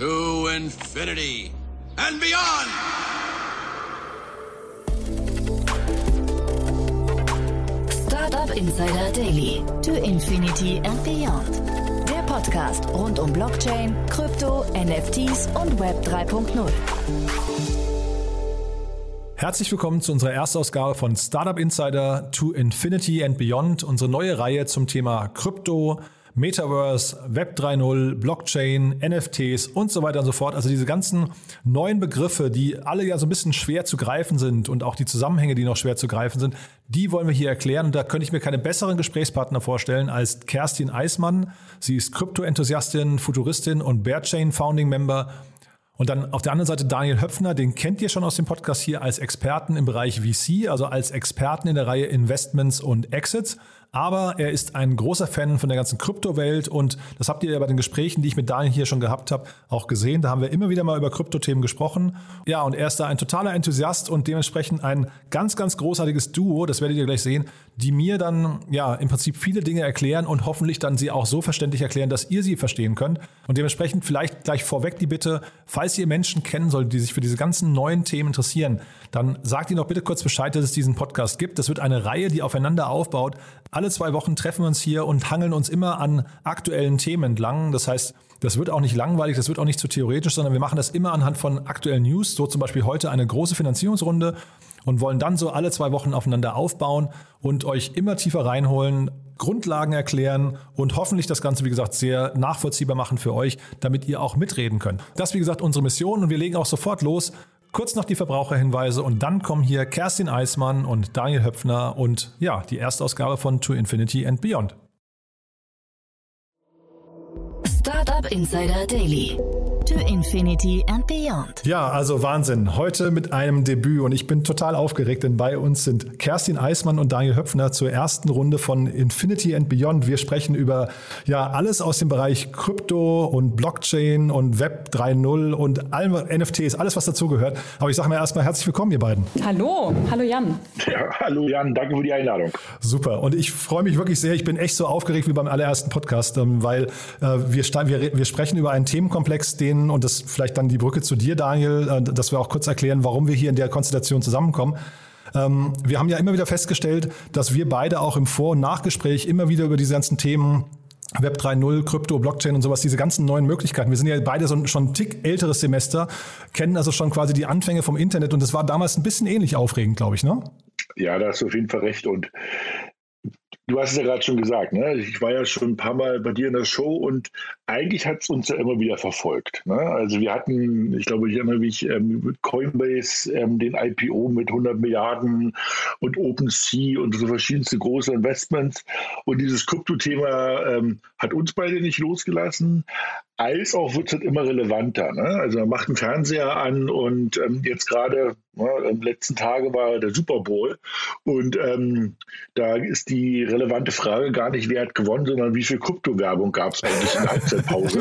to infinity and beyond! Startup Insider Daily. To infinity and beyond. Der Podcast rund um Blockchain, Krypto, NFTs und Web 3.0. Herzlich willkommen zu unserer Erstausgabe von Startup Insider to Infinity and Beyond, unsere neue Reihe zum Thema Krypto, Metaverse, Web 3.0, Blockchain, NFTs und so weiter und so fort. Also diese ganzen neuen Begriffe, die alle ja so ein bisschen schwer zu greifen sind und auch die Zusammenhänge, die noch schwer zu greifen sind, die wollen wir hier erklären. Und da könnte ich mir keine besseren Gesprächspartner vorstellen als Kerstin Eismann. Sie ist Krypto-Enthusiastin, Futuristin und BearChain Founding Member. Und dann auf der anderen Seite Daniel Höpfner, den kennt ihr schon aus dem Podcast hier als Experten im Bereich VC, also als Experten in der Reihe Investments und Exits. Aber er ist ein großer Fan von der ganzen Kryptowelt und das habt ihr ja bei den Gesprächen, die ich mit Daniel hier schon gehabt habe, auch gesehen. Da haben wir immer wieder mal über Kryptothemen gesprochen. Ja, und er ist da ein totaler Enthusiast und dementsprechend ein ganz, ganz großartiges Duo, das werdet ihr gleich sehen, die mir dann ja im Prinzip viele Dinge erklären und hoffentlich dann sie auch so verständlich erklären, dass ihr sie verstehen könnt. Und dementsprechend vielleicht gleich vorweg die Bitte, falls ihr Menschen kennen solltet, die sich für diese ganzen neuen Themen interessieren, dann sagt ihnen doch bitte kurz Bescheid, dass es diesen Podcast gibt. Das wird eine Reihe, die aufeinander aufbaut. Alle 2 Wochen treffen wir uns hier und hangeln uns immer an aktuellen Themen entlang. Das heißt, das wird auch nicht langweilig, das wird auch nicht zu theoretisch, sondern wir machen das immer anhand von aktuellen News. So zum Beispiel heute eine große Finanzierungsrunde und wollen dann so alle 2 Wochen aufeinander aufbauen und euch immer tiefer reinholen, Grundlagen erklären und hoffentlich das Ganze, wie gesagt, sehr nachvollziehbar machen für euch, damit ihr auch mitreden könnt. Das ist, wie gesagt, unsere Mission und wir legen auch sofort los. Kurz noch die Verbraucherhinweise und dann kommen hier Kerstin Eismann und Daniel Höpfner und ja, die Erstausgabe von To Infinity and Beyond. Startup Insider Daily. To Infinity and Beyond. Ja, also Wahnsinn. Heute mit einem Debüt und ich bin total aufgeregt, denn bei uns sind Kerstin Eismann und Daniel Höpfner zur ersten Runde von Infinity and Beyond. Wir sprechen über ja alles aus dem Bereich Krypto und Blockchain und Web 3.0 und allem, NFTs, alles was dazugehört. Aber ich sage mal erstmal herzlich willkommen, ihr beiden. Hallo, hallo Jan. Ja, hallo Jan, danke für die Einladung. Super und ich freue mich wirklich sehr. Ich bin echt so aufgeregt wie beim allerersten Podcast, weil wir sprechen über einen Themenkomplex, den und das vielleicht dann die Brücke zu dir, Daniel, dass wir auch kurz erklären, warum wir hier in der Konstellation zusammenkommen. Wir haben ja immer wieder festgestellt, dass wir beide auch im Vor- und Nachgespräch immer wieder über diese ganzen Themen Web 3.0, Krypto, Blockchain und sowas, diese ganzen neuen Möglichkeiten. Wir sind ja beide so schon ein Tick älteres Semester, kennen also schon quasi die Anfänge vom Internet und das war damals ein bisschen ähnlich aufregend, glaube ich, ne? Ja, da hast du auf jeden Fall recht und du hast es ja gerade schon gesagt, ne? Ich war ja schon ein paar Mal bei dir in der Show und eigentlich hat es uns ja immer wieder verfolgt. Ne? Also wir hatten, ich glaube, ich erinnere mich mit Coinbase, den IPO mit 100 Milliarden und OpenSea und so verschiedenste große Investments. Und dieses Krypto-Thema hat uns beide nicht losgelassen. Als auch wird es halt immer relevanter. Ne? Also man macht einen Fernseher an und jetzt gerade, im letzten Tage war der Super Bowl und da ist die relevante Frage gar nicht, wer hat gewonnen, sondern wie viel Kryptowerbung gab es eigentlich in der Halbzeitpause.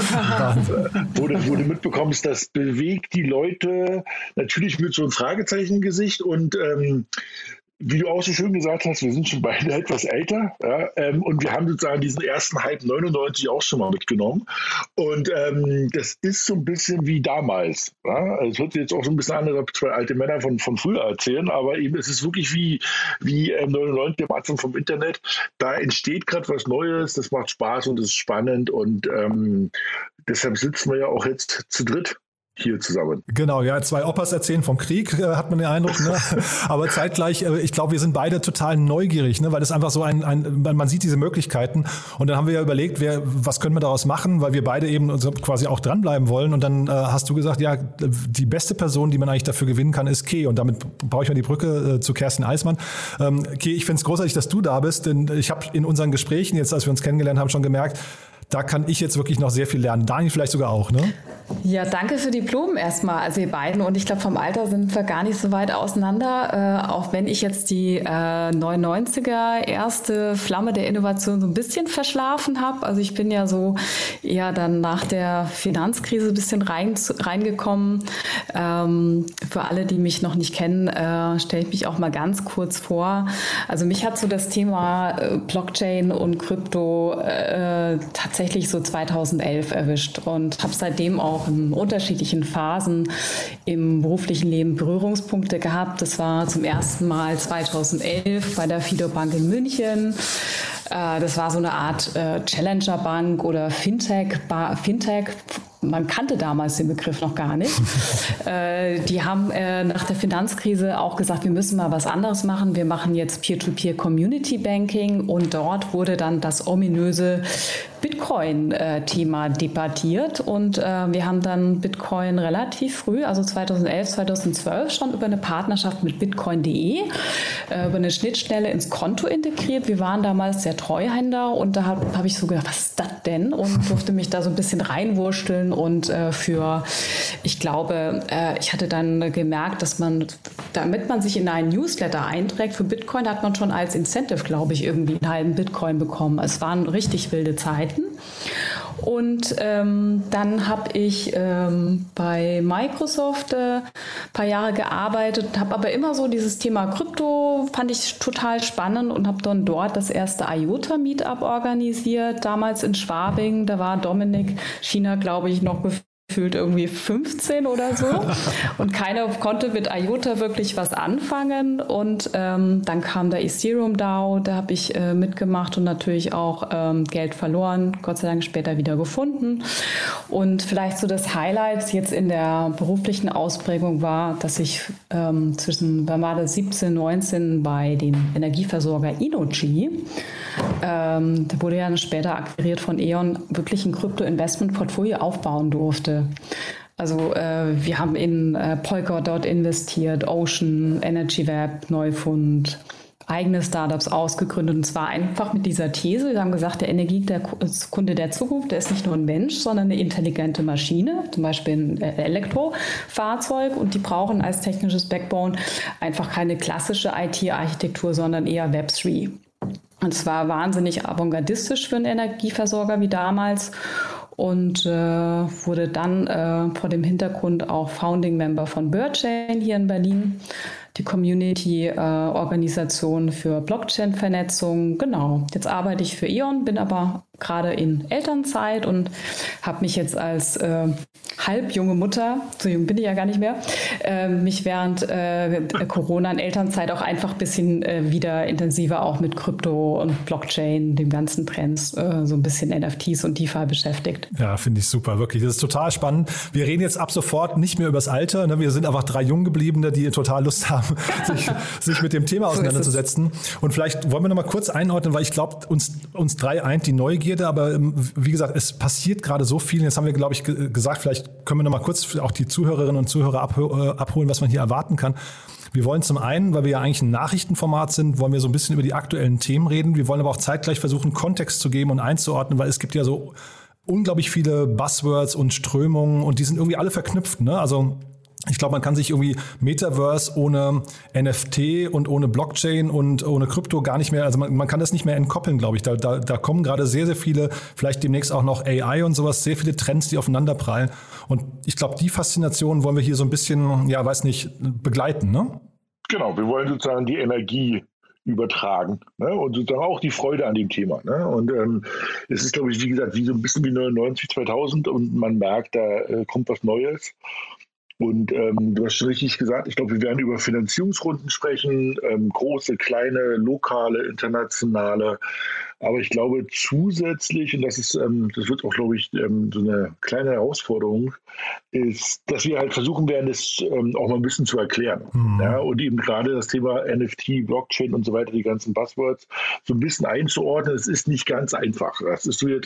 Wo du mitbekommst, das bewegt die Leute natürlich mit so einem Fragezeichen im Gesicht und wie du auch so schön gesagt hast, wir sind schon beide etwas älter und wir haben sozusagen diesen ersten Hype 99 auch schon mal mitgenommen und das ist so ein bisschen wie damals. Es wird jetzt auch so ein bisschen anders, ob 2 alte Männer von früher erzählen, aber eben es ist wirklich wie 99 am Anfang vom Internet. Da entsteht gerade was Neues, das macht Spaß und das ist spannend und deshalb sitzen wir ja auch jetzt zu dritt hier zusammen. Genau, ja, 2 Oppas erzählen vom Krieg, hat man den Eindruck, ne? Aber zeitgleich, ich glaube, wir sind beide total neugierig, ne? Weil das einfach so man sieht diese Möglichkeiten und dann haben wir ja überlegt, was können wir daraus machen, weil wir beide eben quasi auch dranbleiben wollen und dann hast du gesagt, ja, die beste Person, die man eigentlich dafür gewinnen kann, ist Kay und damit baue ich mal die Brücke zu Kerstin Eismann. Kay, ich finde es großartig, dass du da bist, denn ich habe in unseren Gesprächen jetzt, als wir uns kennengelernt haben, schon gemerkt, da kann ich jetzt wirklich noch sehr viel lernen. Daniel vielleicht sogar auch, ne? Ja, danke für die Blumen erstmal. Also ihr beiden und ich glaube vom Alter sind wir gar nicht so weit auseinander. Auch wenn ich jetzt die 99er erste Flamme der Innovation so ein bisschen verschlafen habe. Also ich bin ja so eher dann nach der Finanzkrise ein bisschen reingekommen. Für alle, die mich noch nicht kennen, stelle ich mich auch mal ganz kurz vor. Also mich hat so das Thema Blockchain und Krypto tatsächlich tatsächlich so 2011 erwischt und habe seitdem auch in unterschiedlichen Phasen im beruflichen Leben Berührungspunkte gehabt. Das war zum ersten Mal 2011 bei der Fidor Bank in München. Das war so eine Art Challenger-Bank oder Fintech. Man kannte damals den Begriff noch gar nicht. Die haben nach der Finanzkrise auch gesagt, wir müssen mal was anderes machen. Wir machen jetzt Peer-to-Peer Community Banking, und dort wurde dann das ominöse Bitcoin-Thema debattiert, und wir haben dann Bitcoin relativ früh, also 2011, 2012 schon über eine Partnerschaft mit Bitcoin.de, über eine Schnittstelle ins Konto integriert. Wir waren damals der Treuhänder, und da habe ich so gedacht, was ist das denn? Und durfte mich da so ein bisschen reinwurschteln, und ich hatte dann gemerkt, dass man, damit man sich in einen Newsletter einträgt für Bitcoin, hat man schon als Incentive, glaube ich, irgendwie einen halben Bitcoin bekommen. Es waren richtig wilde Zeiten. Und dann habe ich bei Microsoft ein paar Jahre gearbeitet, habe aber immer so dieses Thema Krypto, fand ich total spannend, und habe dann dort das erste IOTA-Meetup organisiert, damals in Schwabing. Da war Dominik Schiener, glaube ich, noch gefühlt irgendwie 15 oder so, und keiner konnte mit IOTA wirklich was anfangen, und dann kam der Ethereum DAO, da habe ich mitgemacht und natürlich auch Geld verloren, Gott sei Dank später wieder gefunden. Und vielleicht so das Highlight jetzt in der beruflichen Ausprägung war, dass ich zwischen 17, 19 bei den Energieversorger Innogy, der wurde ja später akquiriert von E.ON, wirklich ein Krypto-Investment-Portfolio aufbauen durfte. Also wir haben in Polkadot investiert, Ocean, Energy Web, Neufund, eigene Startups ausgegründet, und zwar einfach mit dieser These. Wir haben gesagt, der Energiekunde der Zukunft, der ist nicht nur ein Mensch, sondern eine intelligente Maschine, zum Beispiel ein Elektrofahrzeug, und die brauchen als technisches Backbone einfach keine klassische IT-Architektur, sondern eher Web3. Und zwar wahnsinnig avantgardistisch für einen Energieversorger wie damals. Und wurde dann vor dem Hintergrund auch Founding Member von BearChain hier in Berlin, die Community-Organisation für Blockchain-Vernetzung. Genau, jetzt arbeite ich für E.ON, bin aber gerade in Elternzeit und habe mich jetzt als halbjunge Mutter, so jung bin ich ja gar nicht mehr, mich während Corona in Elternzeit auch einfach ein bisschen wieder intensiver auch mit Krypto und Blockchain, dem ganzen Trends, so ein bisschen NFTs und DeFi beschäftigt. Ja, finde ich super, wirklich. Das ist total spannend. Wir reden jetzt ab sofort nicht mehr über das Alter, ne? Wir sind einfach drei Junggebliebene, die total Lust haben, sich mit dem Thema auseinanderzusetzen. Und vielleicht wollen wir nochmal kurz einordnen, weil ich glaube, uns drei eint die Neugier, aber wie gesagt, es passiert gerade so viel. Jetzt haben wir, glaube ich, gesagt, vielleicht können wir noch mal kurz auch die Zuhörerinnen und Zuhörer abholen, was man hier erwarten kann. Wir wollen zum einen, weil wir ja eigentlich ein Nachrichtenformat sind, wollen wir so ein bisschen über die aktuellen Themen reden. Wir wollen aber auch zeitgleich versuchen, Kontext zu geben und einzuordnen, weil es gibt ja so unglaublich viele Buzzwords und Strömungen, und die sind irgendwie alle verknüpft, ne? Also ich glaube, man kann sich irgendwie Metaverse ohne NFT und ohne Blockchain und ohne Krypto gar nicht mehr, also man kann das nicht mehr entkoppeln, glaube ich. Da kommen gerade sehr, sehr viele, vielleicht demnächst auch noch AI und sowas, sehr viele Trends, die aufeinander prallen. Und ich glaube, die Faszination wollen wir hier so ein bisschen, ja, weiß nicht, begleiten, ne? Genau, wir wollen sozusagen die Energie übertragen, ne? Und sozusagen auch die Freude an dem Thema, ne? Und es ist, glaube ich, wie gesagt, wie so ein bisschen wie 99, 2000, und man merkt, da kommt was Neues. Und du hast schon richtig gesagt, ich glaube, wir werden über Finanzierungsrunden sprechen, große, kleine, lokale, internationale. Aber ich glaube zusätzlich, und das wird auch, glaube ich, so eine kleine Herausforderung, ist, dass wir halt versuchen werden, das auch mal ein bisschen zu erklären. Mhm. Ja, und eben gerade das Thema NFT, Blockchain und so weiter, die ganzen Buzzwords, so ein bisschen einzuordnen. Es ist nicht ganz einfach. Ich freue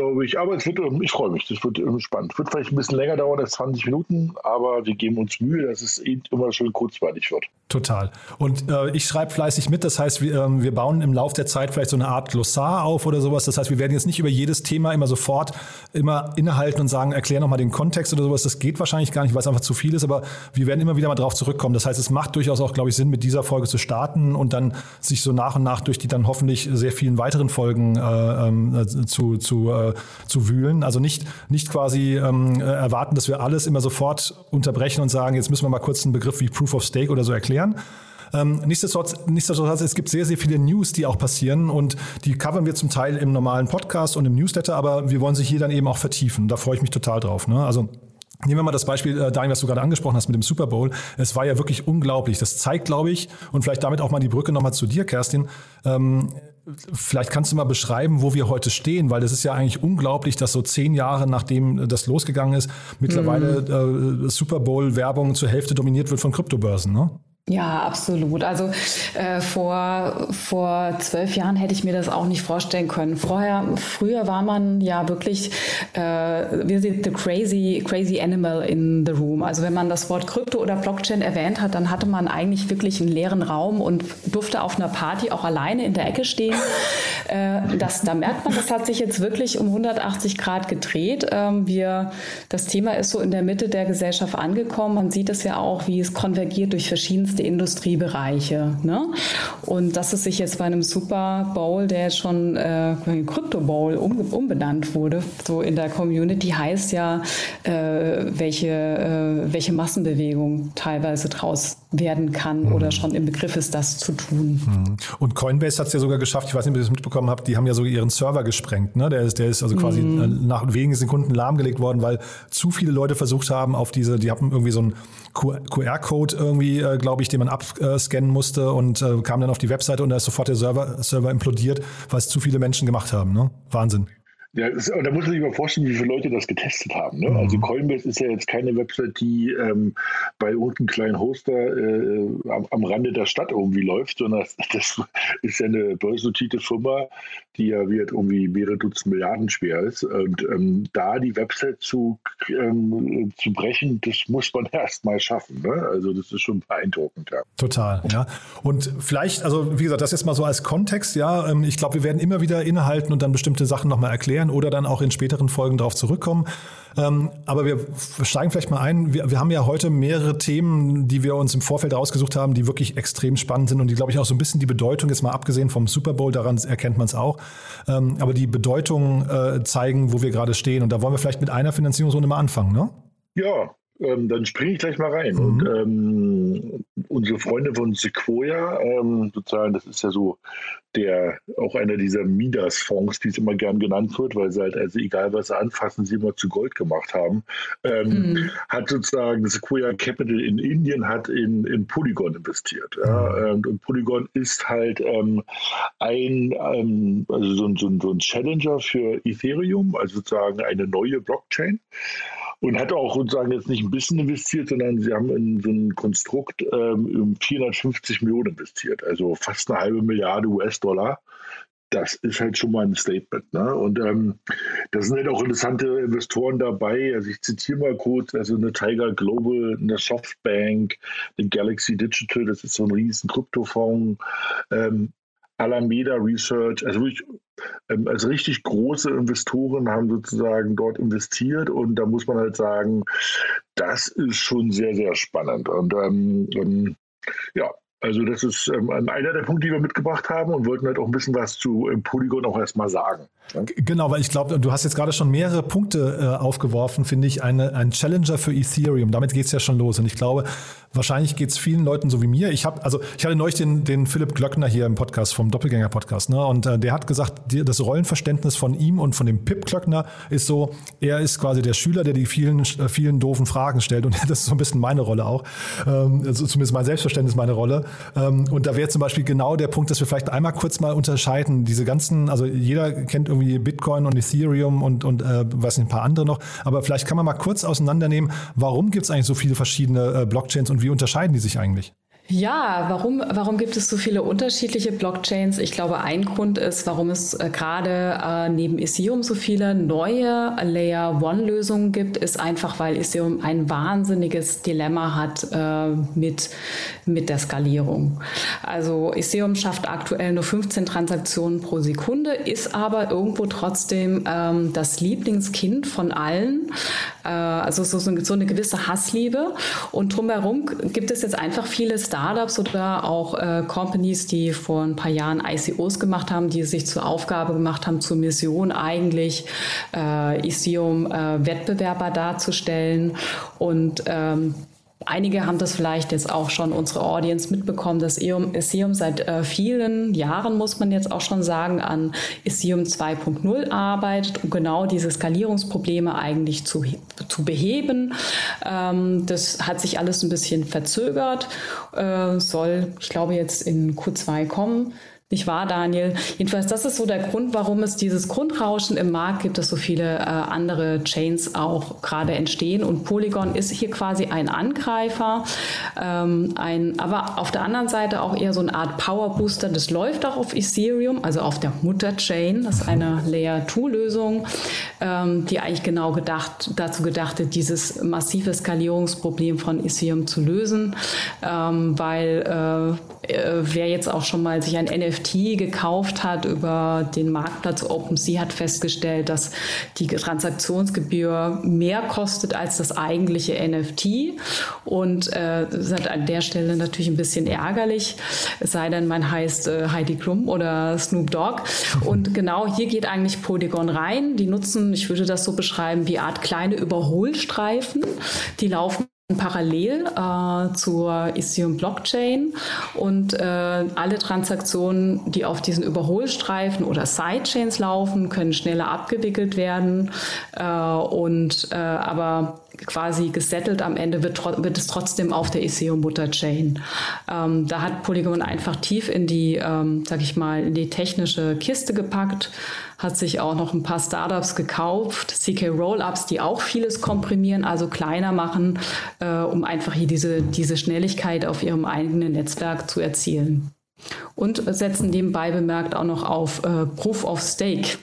mich, das wird spannend. Wird vielleicht ein bisschen länger dauern als 20 Minuten, aber wir geben uns Mühe, dass es eben immer schön kurzweilig wird. Total. Und ich schreibe fleißig mit, das heißt, wir bauen im Laufe der Zeit vielleicht so eine Art Glossar auf oder sowas. Das heißt, wir werden jetzt nicht über jedes Thema immer innehalten und sagen, erklär nochmal den Kontext oder sowas. Das geht wahrscheinlich gar nicht, weil es einfach zu viel ist, aber wir werden immer wieder mal drauf zurückkommen. Das heißt, es macht durchaus auch, glaube ich, Sinn, mit dieser Folge zu starten und dann sich so nach und nach durch die dann hoffentlich sehr vielen weiteren Folgen zu wühlen. Also nicht quasi erwarten, dass wir alles immer sofort unterbrechen und sagen, jetzt müssen wir mal kurz einen Begriff wie Proof of Stake oder so erklären. Nichtsdestotrotz, es gibt sehr, sehr viele News, die auch passieren, und die covern wir zum Teil im normalen Podcast und im Newsletter, aber wir wollen sie hier dann eben auch vertiefen. Da freue ich mich total drauf, ne? Also nehmen wir mal das Beispiel, Daniel, was du gerade angesprochen hast mit dem Super Bowl. Es war ja wirklich unglaublich. Das zeigt, glaube ich, und vielleicht damit auch mal die Brücke nochmal zu dir, Kerstin. Vielleicht kannst du mal beschreiben, wo wir heute stehen, weil das ist ja eigentlich unglaublich, dass so 10 Jahre, nachdem das losgegangen ist, mittlerweile Super Bowl-Werbung zur Hälfte dominiert wird von Kryptobörsen, ne? Ja, absolut. Also vor 12 Jahren hätte ich mir das auch nicht vorstellen können. Früher war man ja wirklich, wir sind the crazy animal in the room. Also wenn man das Wort Krypto oder Blockchain erwähnt hat, dann hatte man eigentlich wirklich einen leeren Raum und durfte auf einer Party auch alleine in der Ecke stehen. Da merkt man, das hat sich jetzt wirklich um 180 Grad gedreht. Das Thema ist so in der Mitte der Gesellschaft angekommen. Man sieht es ja auch, wie es konvergiert durch verschiedenste Industriebereiche, ne? Und dass es sich jetzt bei einem Super Bowl, der jetzt schon Crypto Bowl umbenannt wurde, so in der Community, heißt ja, welche Massenbewegung teilweise draus werden kann oder schon im Begriff ist, das zu tun. Und Coinbase hat es ja sogar geschafft, ich weiß nicht, ob ihr das mitbekommen habt, die haben ja so ihren Server gesprengt, ne? Der ist also quasi nach wenigen Sekunden lahmgelegt worden, weil zu viele Leute versucht haben, die haben irgendwie so einen QR-Code irgendwie, glaube ich, den man abscannen musste, und kam dann auf die Webseite und da ist sofort der Server implodiert, weil es zu viele Menschen gemacht haben, ne? Wahnsinn. Ja, da muss man sich mal vorstellen, wie viele Leute das getestet haben, ne? Also Coinbase ist ja jetzt keine Website, die bei irgendeinem kleinen Hoster am Rande der Stadt irgendwie läuft, sondern das ist ja eine börsennotierte Firma, die ja irgendwie mehrere Dutzend Milliarden schwer ist. Und da die Website zu brechen, das muss man erst mal schaffen, ne? Also das ist schon beeindruckend, ja. Total, ja. Und vielleicht, also wie gesagt, das jetzt mal so als Kontext, ja. Ich glaube, wir werden immer wieder innehalten und dann bestimmte Sachen nochmal erklären oder dann auch in späteren Folgen darauf zurückkommen. Aber wir steigen vielleicht mal ein. Wir haben ja heute mehrere Themen, die wir uns im Vorfeld rausgesucht haben, die wirklich extrem spannend sind und die, glaube ich, auch so ein bisschen die Bedeutung, jetzt mal abgesehen vom Super Bowl, daran erkennt man es auch, aber die Bedeutung zeigen, wo wir gerade stehen. Und da wollen wir vielleicht mit einer Finanzierungsrunde mal anfangen, ne? Ja. Dann springe ich gleich mal rein. Und unsere Freunde von Sequoia, sozusagen, das ist ja so auch einer dieser Midas-Fonds, die es immer gern genannt wird, weil sie halt, also egal was sie anfassen, sie immer zu Gold gemacht haben, hat sozusagen Sequoia Capital in Indien hat in Polygon investiert. Ja? Und Polygon ist halt so ein Challenger für Ethereum, also sozusagen eine neue Blockchain. Und hat auch sozusagen jetzt nicht ein bisschen investiert, sondern sie haben in so ein Konstrukt um 450 Millionen investiert, also fast eine halbe Milliarde US-Dollar. Das ist halt schon mal ein Statement, ne? Und da sind halt auch interessante Investoren dabei. Also ich zitiere mal kurz, also eine Tiger Global, eine Softbank, eine Galaxy Digital, das ist so ein riesen Kryptofonds, Alameda Research, also richtig große Investoren haben sozusagen dort investiert, und da muss man halt sagen, das ist schon sehr, sehr spannend. Und ja, also das ist einer der Punkte, die wir mitgebracht haben, und wollten halt auch ein bisschen was zu Polygon auch erstmal sagen. Ne? Genau, weil ich glaube, du hast jetzt gerade schon mehrere Punkte aufgeworfen, finde ich, ein Challenger für Ethereum. Damit geht es ja schon los, und ich glaube, wahrscheinlich geht es vielen Leuten so wie mir. Ich hatte neulich den Philipp Glöckner hier im Podcast, vom Doppelgänger-Podcast, ne? Und der hat gesagt, das Rollenverständnis von ihm und von dem Pip Glöckner ist so, er ist quasi der Schüler, der die vielen doofen Fragen stellt, und das ist so ein bisschen meine Rolle auch, also zumindest mein Selbstverständnis, meine Rolle. Und da wäre zum Beispiel genau der Punkt, dass wir vielleicht einmal kurz mal unterscheiden, diese ganzen, also jeder kennt irgendwie Bitcoin und Ethereum und weiß nicht, ein paar andere noch, aber vielleicht kann man mal kurz auseinandernehmen, warum gibt es eigentlich so viele verschiedene Blockchains und wie unterscheiden die sich eigentlich? Ja, warum gibt es so viele unterschiedliche Blockchains? Ich glaube, ein Grund ist, warum es gerade neben Ethereum so viele neue Layer-1-Lösungen gibt, ist einfach, weil Ethereum ein wahnsinniges Dilemma hat mit der Skalierung. Also Ethereum schafft aktuell nur 15 Transaktionen pro Sekunde, ist aber irgendwo trotzdem das Lieblingskind von allen. Also so eine gewisse Hassliebe. Und drumherum gibt es jetzt einfach viele Startups oder auch Companies, die vor ein paar Jahren ICOs gemacht haben, die sich zur Aufgabe gemacht haben, zur Mission eigentlich Ethereum Wettbewerber darzustellen, und Einige haben das vielleicht jetzt auch schon, unsere Audience, mitbekommen, dass Ethereum seit vielen Jahren, muss man jetzt auch schon sagen, an Ethereum 2.0 arbeitet, um genau diese Skalierungsprobleme eigentlich zu beheben. Das hat sich alles ein bisschen verzögert, soll, ich glaube, jetzt in Q2 kommen. Nicht wahr, Daniel? Jedenfalls, das ist so der Grund, warum es dieses Grundrauschen im Markt gibt, dass so viele andere Chains auch gerade entstehen. Und Polygon ist hier quasi ein Angreifer, aber auf der anderen Seite auch eher so eine Art Powerbooster. Das läuft auch auf Ethereum, also auf der Mutterchain. Das ist eine Layer-2-Lösung, die eigentlich genau dazu gedacht ist, dieses massive Skalierungsproblem von Ethereum zu lösen, weil wer jetzt auch schon mal sich ein NFT gekauft hat über den Marktplatz OpenSea, hat festgestellt, dass die Transaktionsgebühr mehr kostet als das eigentliche NFT. Und das ist halt an der Stelle natürlich ein bisschen ärgerlich, es sei denn, man heißt Heidi Klum oder Snoop Dogg. Und genau hier geht eigentlich Polygon rein. Die nutzen, ich würde das so beschreiben, wie Art kleine Überholstreifen. Die laufen parallel zur Ethereum Blockchain und alle Transaktionen, die auf diesen Überholstreifen oder Sidechains laufen, können schneller abgewickelt werden aber quasi gesettelt am Ende wird es trotzdem auf der Ethereum Mutterchain. Da hat Polygon einfach tief in die, in die technische Kiste gepackt, hat sich auch noch ein paar Startups gekauft, CK Rollups, die auch vieles komprimieren, also kleiner machen, um einfach hier diese Schnelligkeit auf ihrem eigenen Netzwerk zu erzielen. Und setzen nebenbei bemerkt auch noch auf Proof of Stake.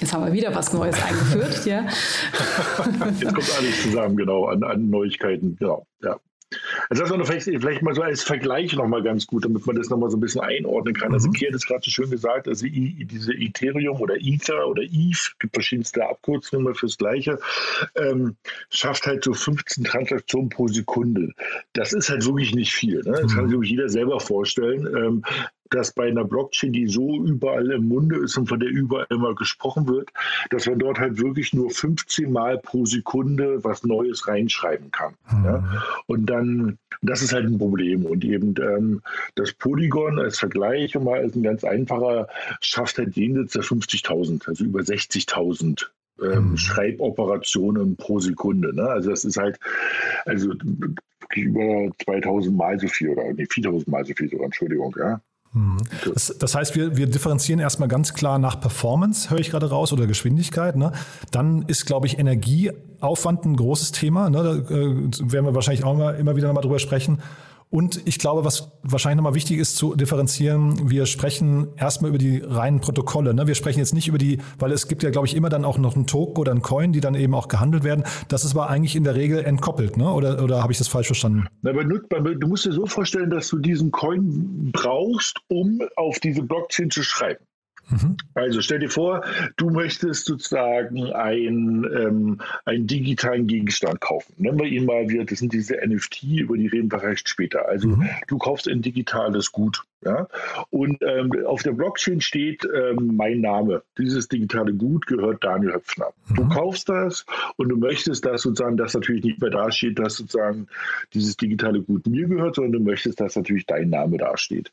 Jetzt haben wir wieder was Neues eingeführt. Ja. Jetzt kommt alles zusammen, genau, an Neuigkeiten. Genau, ja. Also das war vielleicht mal so als Vergleich nochmal ganz gut, damit man das nochmal so ein bisschen einordnen kann. Also Kerstin hat es gerade so schön gesagt, also diese Ethereum oder Ether oder ETH, gibt verschiedenste Abkürzungen immer fürs Gleiche, schafft halt so 15 Transaktionen pro Sekunde. Das ist halt wirklich nicht viel, ne? Das kann sich jeder selber vorstellen. Dass bei einer Blockchain, die so überall im Munde ist und von der überall immer gesprochen wird, dass man dort halt wirklich nur 15 Mal pro Sekunde was Neues reinschreiben kann. Ja? Und dann, das ist halt ein Problem. Und eben das Polygon als Vergleich mal als ein ganz einfacher, schafft halt jenseits der 50.000, also über 60.000. Schreiboperationen pro Sekunde. Ne? Also das ist halt über 2.000 Mal so viel, 4.000 Mal so viel sogar, Entschuldigung. Ja? Das heißt, wir differenzieren erstmal ganz klar nach Performance, höre ich gerade raus, oder Geschwindigkeit. Ne? Dann ist, glaube ich, Energieaufwand ein großes Thema. Ne? Da werden wir wahrscheinlich auch immer wieder mal drüber sprechen. Und ich glaube, was wahrscheinlich nochmal wichtig ist zu differenzieren, wir sprechen erstmal über die reinen Protokolle. Ne? Wir sprechen jetzt nicht über die, weil es gibt ja, glaube ich, immer dann auch noch einen Token oder einen Coin, die dann eben auch gehandelt werden. Das ist aber eigentlich in der Regel entkoppelt, ne? Oder habe ich das falsch verstanden? Na, aber du musst dir so vorstellen, dass du diesen Coin brauchst, um auf diese Blockchain zu schreiben. Also stell dir vor, du möchtest sozusagen einen digitalen Gegenstand kaufen. Nennen wir ihn mal, das sind diese NFT, über die reden wir recht später. Also du kaufst ein digitales Gut. Ja? Und auf der Blockchain steht mein Name. Dieses digitale Gut gehört Daniel Höpfner. Du kaufst das und du möchtest, dass sozusagen das natürlich nicht mehr dasteht, dass sozusagen dieses digitale Gut mir gehört, sondern du möchtest, dass natürlich dein Name dasteht.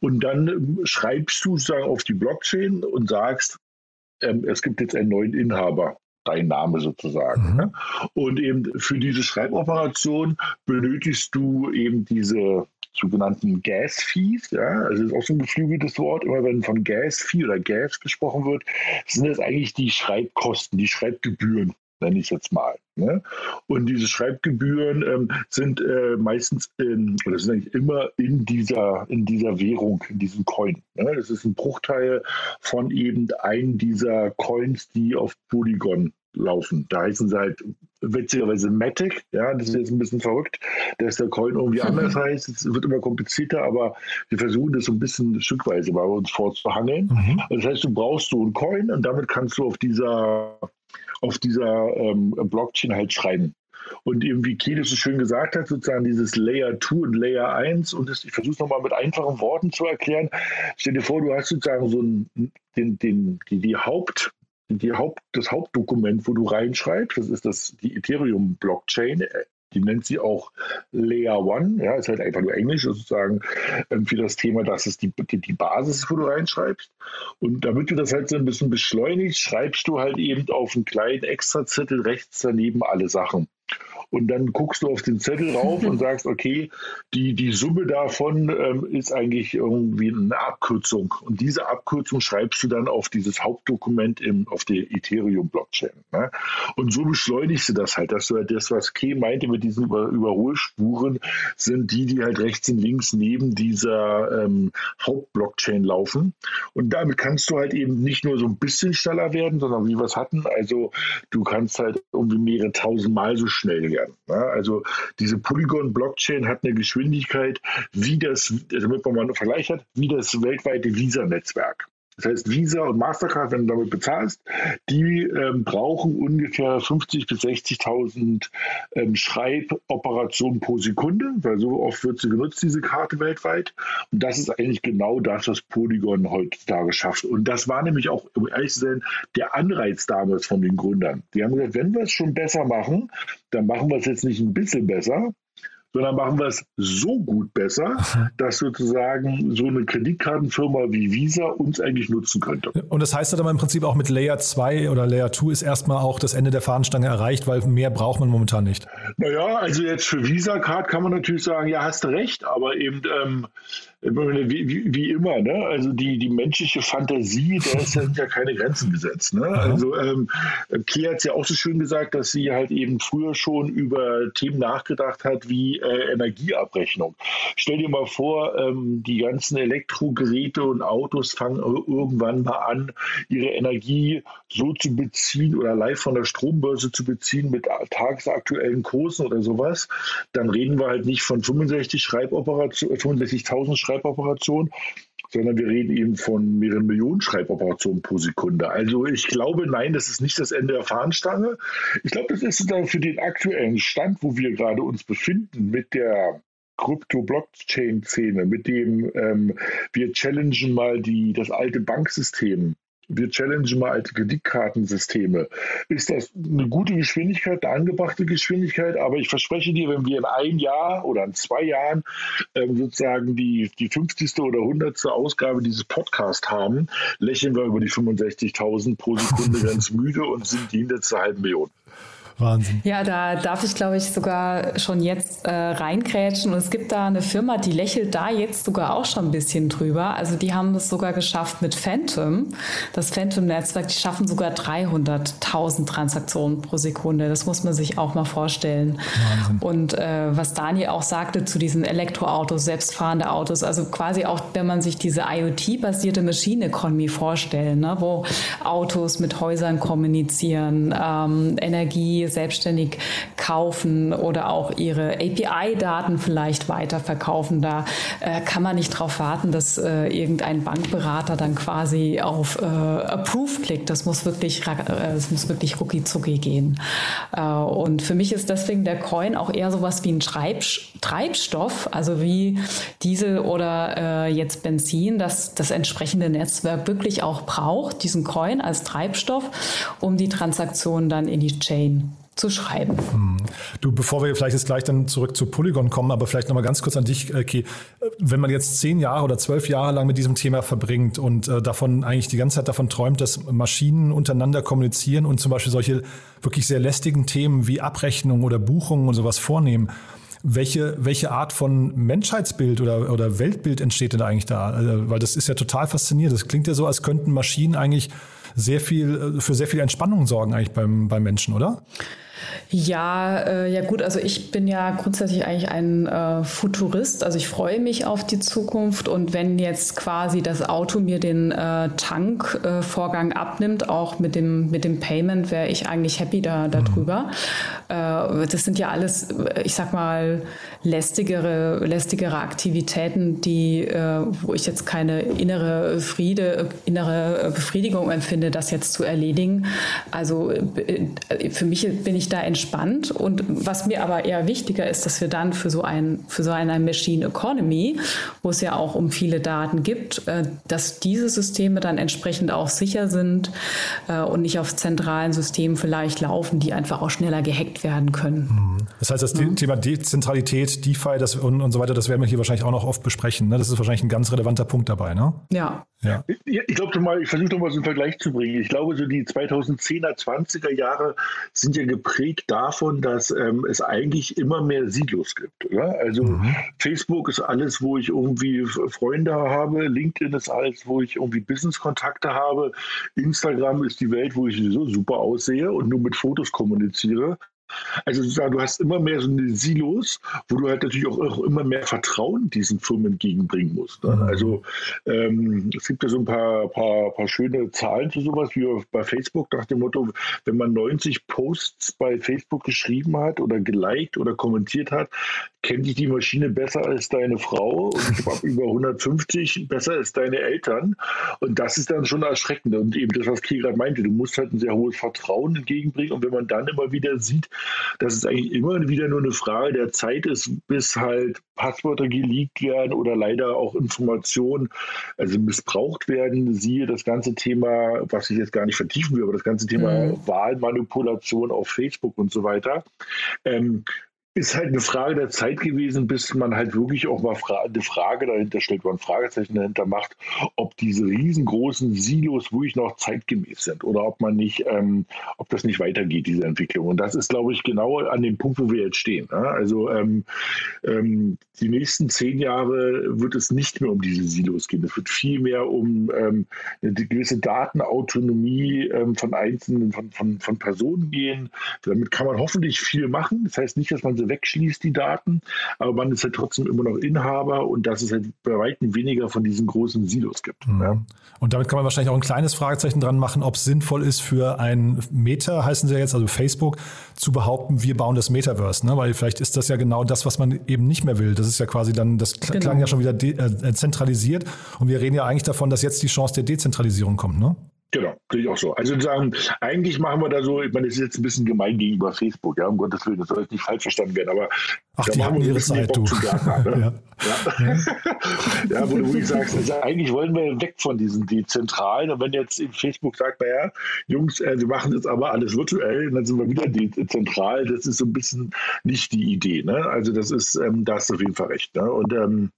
Und dann schreibst du sozusagen auf die Blockchain und sagst, es gibt jetzt einen neuen Inhaber. Dein Name sozusagen. Ne? Und eben für diese Schreiboperation benötigst du eben diese sogenannten Gas-Fees, ja, also das ist auch so ein geflügeltes Wort, immer wenn von Gas-Fee oder Gas gesprochen wird, sind das eigentlich die Schreibkosten, die Schreibgebühren, nenne ich es jetzt mal. Ne? Und diese Schreibgebühren sind meistens sind eigentlich immer in dieser Währung, in diesem Coin. Ne? Das ist ein Bruchteil von eben einem dieser Coins, die auf Polygon laufen. Da heißen sie halt witzigerweise Matic, ja, das ist jetzt ein bisschen verrückt, dass der Coin irgendwie anders heißt, es wird immer komplizierter, aber wir versuchen das so ein bisschen stückweise bei uns vorzuhangeln. Das heißt, du brauchst so einen Coin und damit kannst du auf dieser Blockchain halt schreiben. Und eben wie Kehle so schön gesagt hat, sozusagen dieses Layer 2 und Layer 1 und ich versuche es nochmal mit einfachen Worten zu erklären. Stell dir vor, du hast sozusagen so das Hauptdokument, wo du reinschreibst, das ist die Ethereum-Blockchain, die nennt sie auch Layer One, ja, ist halt einfach nur Englisch sozusagen für das Thema, dass es die Basis ist, wo du reinschreibst. Und damit du das halt so ein bisschen beschleunigst, schreibst du halt eben auf einen kleinen Extrazettel rechts daneben alle Sachen. Und dann guckst du auf den Zettel rauf und sagst, okay, die Summe davon ist eigentlich irgendwie eine Abkürzung. Und diese Abkürzung schreibst du dann auf dieses Hauptdokument auf der Ethereum-Blockchain. Ne? Und so beschleunigst du das halt, dass du halt das, was Kay meinte mit diesen Überholspuren, sind die halt rechts und links neben dieser Hauptblockchain laufen. Und damit kannst du halt eben nicht nur so ein bisschen schneller werden, sondern wie wir es hatten, also du kannst halt irgendwie mehrere tausendmal so schnell werden. Ja, also diese Polygon-Blockchain hat eine Geschwindigkeit, damit man mal einen Vergleich hat, wie das weltweite Visa-Netzwerk. Das heißt, Visa und Mastercard, wenn du damit bezahlst, die brauchen ungefähr 50.000 bis 60.000 Schreiboperationen pro Sekunde, weil so oft wird sie genutzt, diese Karte weltweit. Und das ist eigentlich genau das, was Polygon heutzutage schafft. Und das war nämlich auch, um ehrlich zu sein, der Anreiz damals von den Gründern. Die haben gesagt, wenn wir es schon besser machen, dann machen wir es jetzt nicht ein bisschen besser, sondern machen wir es so gut besser, dass sozusagen so eine Kreditkartenfirma wie Visa uns eigentlich nutzen könnte. Und das heißt aber im Prinzip auch mit Layer 2 oder Layer 2 ist erstmal auch das Ende der Fahnenstange erreicht, weil mehr braucht man momentan nicht. Naja, also jetzt für Visa-Card kann man natürlich sagen, ja, hast du recht, aber eben wie immer, ne? Also die menschliche Fantasie, da sind ja keine Grenzen gesetzt. Ne? Also Kay hat es ja auch so schön gesagt, dass sie halt eben früher schon über Themen nachgedacht hat, wie Energieabrechnung. Stell dir mal vor, die ganzen Elektrogeräte und Autos fangen irgendwann mal an, ihre Energie so zu beziehen oder live von der Strombörse zu beziehen mit tagesaktuellen Kursen oder sowas. Dann reden wir halt nicht von 65.000 Schreiboperationen, sondern wir reden eben von mehreren Millionen Schreiboperationen pro Sekunde. Also ich glaube, nein, das ist nicht das Ende der Fahnenstange. Ich glaube, das ist dann für den aktuellen Stand, wo wir gerade uns befinden, mit der Krypto-Blockchain-Szene, mit dem wir challengen mal das alte Banksystem. Wir challengen mal alte Kreditkartensysteme. Ist das eine gute Geschwindigkeit, eine angebrachte Geschwindigkeit? Aber ich verspreche dir, wenn wir in einem Jahr oder in 2 Jahren sozusagen die 50. oder 100. Ausgabe dieses Podcasts haben, lächeln wir über die 65.000 pro Sekunde ganz müde und sind jenseits der halben Million. Wahnsinn. Ja, da darf ich, glaube ich, sogar schon jetzt reingrätschen. Und es gibt da eine Firma, die lächelt da jetzt sogar auch schon ein bisschen drüber. Also die haben es sogar geschafft mit Phantom. Das Phantom-Netzwerk, die schaffen sogar 300.000 Transaktionen pro Sekunde. Das muss man sich auch mal vorstellen. Wahnsinn. Und was Daniel auch sagte zu diesen Elektroautos, selbstfahrende Autos, also quasi auch, wenn man sich diese IoT-basierte Machine Economy vorstellt, ne, wo Autos mit Häusern kommunizieren, Energie selbstständig kaufen oder auch ihre API-Daten vielleicht weiterverkaufen. Da kann man nicht drauf warten, dass irgendein Bankberater dann quasi auf Approve klickt. Das muss wirklich rucki-zucki gehen. Und für mich ist deswegen der Coin auch eher sowas wie ein Treibstoff, also wie Diesel oder jetzt Benzin, dass das entsprechende Netzwerk wirklich auch braucht, diesen Coin als Treibstoff, um die Transaktionen dann in die Chain zu schreiben. Du, bevor wir vielleicht jetzt gleich dann zurück zu Polygon kommen, aber vielleicht nochmal ganz kurz an dich, Kay. Wenn man jetzt 10 Jahre oder 12 Jahre lang mit diesem Thema verbringt und davon eigentlich die ganze Zeit davon träumt, dass Maschinen untereinander kommunizieren und zum Beispiel solche wirklich sehr lästigen Themen wie Abrechnung oder Buchungen und sowas vornehmen, welche Art von Menschheitsbild oder Weltbild entsteht denn eigentlich da? Also, weil das ist ja total faszinierend. Das klingt ja so, als könnten Maschinen eigentlich für sehr viel Entspannung sorgen eigentlich beim Menschen, oder? Ja, gut, also ich bin ja grundsätzlich eigentlich ein Futurist, also ich freue mich auf die Zukunft und wenn jetzt quasi das Auto mir den Tankvorgang abnimmt, auch mit dem Payment, wäre ich eigentlich happy darüber. Das sind ja alles, ich sag mal, lästigere Aktivitäten, wo ich jetzt keine innere Befriedigung empfinde, das jetzt zu erledigen. Also für mich bin ich da entspannt. Und was mir aber eher wichtiger ist, dass wir dann für so eine Machine Economy, wo es ja auch um viele Daten gibt, dass diese Systeme dann entsprechend auch sicher sind und nicht auf zentralen Systemen vielleicht laufen, die einfach auch schneller gehackt werden können. Das heißt, das Thema Dezentralität, DeFi und so weiter, das werden wir hier wahrscheinlich auch noch oft besprechen. Ne? Das ist wahrscheinlich ein ganz relevanter Punkt dabei. Ne? Ja. Ich glaube schon mal, ich versuche doch mal so einen Vergleich zu bringen. Ich glaube, so die 2010er, 20er Jahre sind ja geprägt davon, dass es eigentlich immer mehr Silos gibt. Oder? Also Facebook ist alles, wo ich irgendwie Freunde habe, LinkedIn ist alles, wo ich irgendwie Business-Kontakte habe, Instagram ist die Welt, wo ich so super aussehe und nur mit Fotos kommuniziere. Also sozusagen, du hast immer mehr so eine Silos, wo du halt natürlich auch immer mehr Vertrauen diesen Firmen entgegenbringen musst. Ne? Also es gibt ja so ein paar schöne Zahlen zu sowas wie bei Facebook, nach dem Motto, wenn man 90 Posts bei Facebook geschrieben hat oder geliked oder kommentiert hat, kennt dich die Maschine besser als deine Frau und ich habe über 150 besser als deine Eltern. Und das ist dann schon erschreckend. Und eben das, was Kira gerade meinte, du musst halt ein sehr hohes Vertrauen entgegenbringen. Und wenn man dann immer wieder sieht, dass es eigentlich immer wieder nur eine Frage der Zeit ist, bis halt Passwörter geleakt werden oder leider auch Informationen, also missbraucht werden. Siehe das ganze Thema, was ich jetzt gar nicht vertiefen will, aber das ganze Thema Wahlmanipulation auf Facebook und so weiter. Ist halt eine Frage der Zeit gewesen, bis man halt wirklich auch mal eine Frage dahinter stellt oder ein Fragezeichen dahinter macht, ob diese riesengroßen Silos wirklich noch zeitgemäß sind oder ob man nicht, ob das nicht weitergeht, diese Entwicklung. Und das ist, glaube ich, genau an dem Punkt, wo wir jetzt stehen. Ne? Also die nächsten 10 Jahre wird es nicht mehr um diese Silos gehen. Es wird viel mehr um eine gewisse Datenautonomie von Einzelnen, von Personen gehen. Damit kann man hoffentlich viel machen. Das heißt nicht, dass man sie wegschließt, die Daten, aber man ist halt trotzdem immer noch Inhaber und dass es halt bei weitem weniger von diesen großen Silos gibt. Ja. Und damit kann man wahrscheinlich auch ein kleines Fragezeichen dran machen, ob es sinnvoll ist für ein Meta, heißen sie ja jetzt, also Facebook, zu behaupten, wir bauen das Metaverse, ne? Weil vielleicht ist das ja genau das, was man eben nicht mehr will. Das ist ja quasi dann, das klang ja schon wieder zentralisiert und wir reden ja eigentlich davon, dass jetzt die Chance der Dezentralisierung kommt, ne? Genau, sehe ich auch so. Also sagen, eigentlich machen wir da so, ich meine, das ist jetzt ein bisschen gemein gegenüber Facebook, ja, um Gottes Willen, das soll jetzt nicht falsch verstanden werden, aber die haben ihre Zeit, du. Ja, wo du sagst, also eigentlich wollen wir weg von diesen dezentralen und wenn jetzt Facebook sagt, naja, Jungs, wir machen jetzt aber alles virtuell, dann sind wir wieder dezentral, das ist so ein bisschen nicht die Idee, ne? Also das ist, da hast du auf jeden Fall recht, ne? Und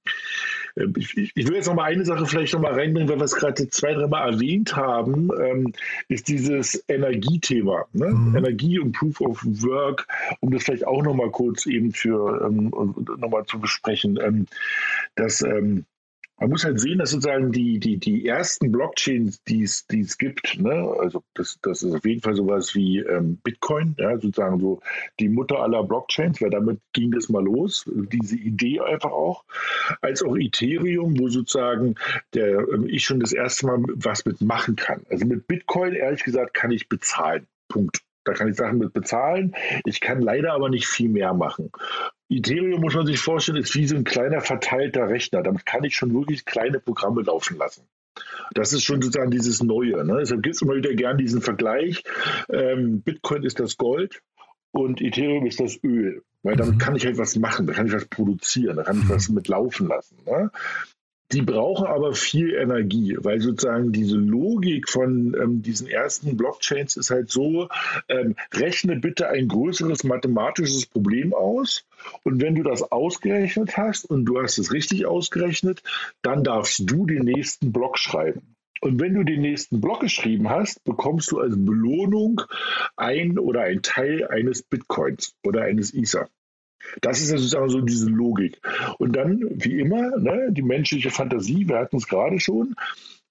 ich will jetzt nochmal eine Sache vielleicht nochmal reinbringen, weil wir es gerade 2-3 Mal erwähnt haben, ist dieses Energiethema. Ne? Energie und Proof of Work, um das vielleicht auch nochmal kurz eben für nochmal zu besprechen. Man muss halt sehen, dass sozusagen die ersten Blockchains, die es gibt, ne? Also das ist auf jeden Fall sowas wie Bitcoin, ja? Sozusagen so die Mutter aller Blockchains, weil damit ging das mal los, diese Idee einfach auch, als auch Ethereum, wo sozusagen ich schon das erste Mal was mitmachen kann. Also mit Bitcoin, ehrlich gesagt, kann ich bezahlen, Punkt. Da kann ich Sachen mit bezahlen, ich kann leider aber nicht viel mehr machen. Ethereum, muss man sich vorstellen, ist wie so ein kleiner verteilter Rechner. Damit kann ich schon wirklich kleine Programme laufen lassen. Das ist schon sozusagen dieses Neue. Ne? Deshalb gibt es immer wieder gern diesen Vergleich. Bitcoin ist das Gold und Ethereum ist das Öl. Weil damit kann ich halt was machen, da kann ich was produzieren, da kann ich was mit laufen lassen. Ne? Die brauchen aber viel Energie, weil sozusagen diese Logik von diesen ersten Blockchains ist halt so, rechne bitte ein größeres mathematisches Problem aus und wenn du das ausgerechnet hast und du hast es richtig ausgerechnet, dann darfst du den nächsten Block schreiben. Und wenn du den nächsten Block geschrieben hast, bekommst du als Belohnung ein Teil eines Bitcoins oder eines Ether. Das ist ja sozusagen so diese Logik. Und dann, wie immer, ne, die menschliche Fantasie, wir hatten es gerade schon,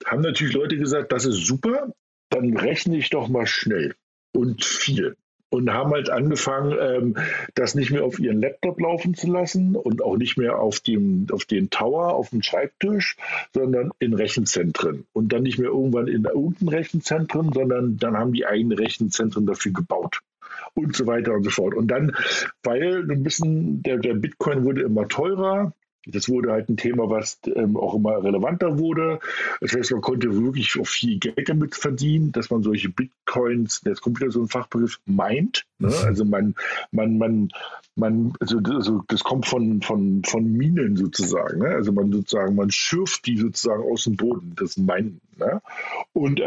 haben natürlich Leute gesagt, das ist super, dann rechne ich doch mal schnell und viel. Und haben halt angefangen, das nicht mehr auf ihren Laptop laufen zu lassen und auch nicht mehr auf den Tower, auf dem Schreibtisch, sondern in Rechenzentren. Und dann nicht mehr irgendwann in irgendeinem Rechenzentrum, sondern dann haben die eigene Rechenzentren dafür gebaut. Und so weiter und so fort. Und dann, weil ein bisschen der Bitcoin wurde immer teurer, Das wurde halt ein Thema, was auch immer relevanter wurde. Das heißt, man konnte wirklich auch viel Geld damit verdienen, dass man solche Bitcoins, jetzt kommt wieder so ein Fachbegriff, meint. Ne? Also man, das kommt von Minen sozusagen. Ne? Also man schürft die sozusagen aus dem Boden, das Minen. Ne? Und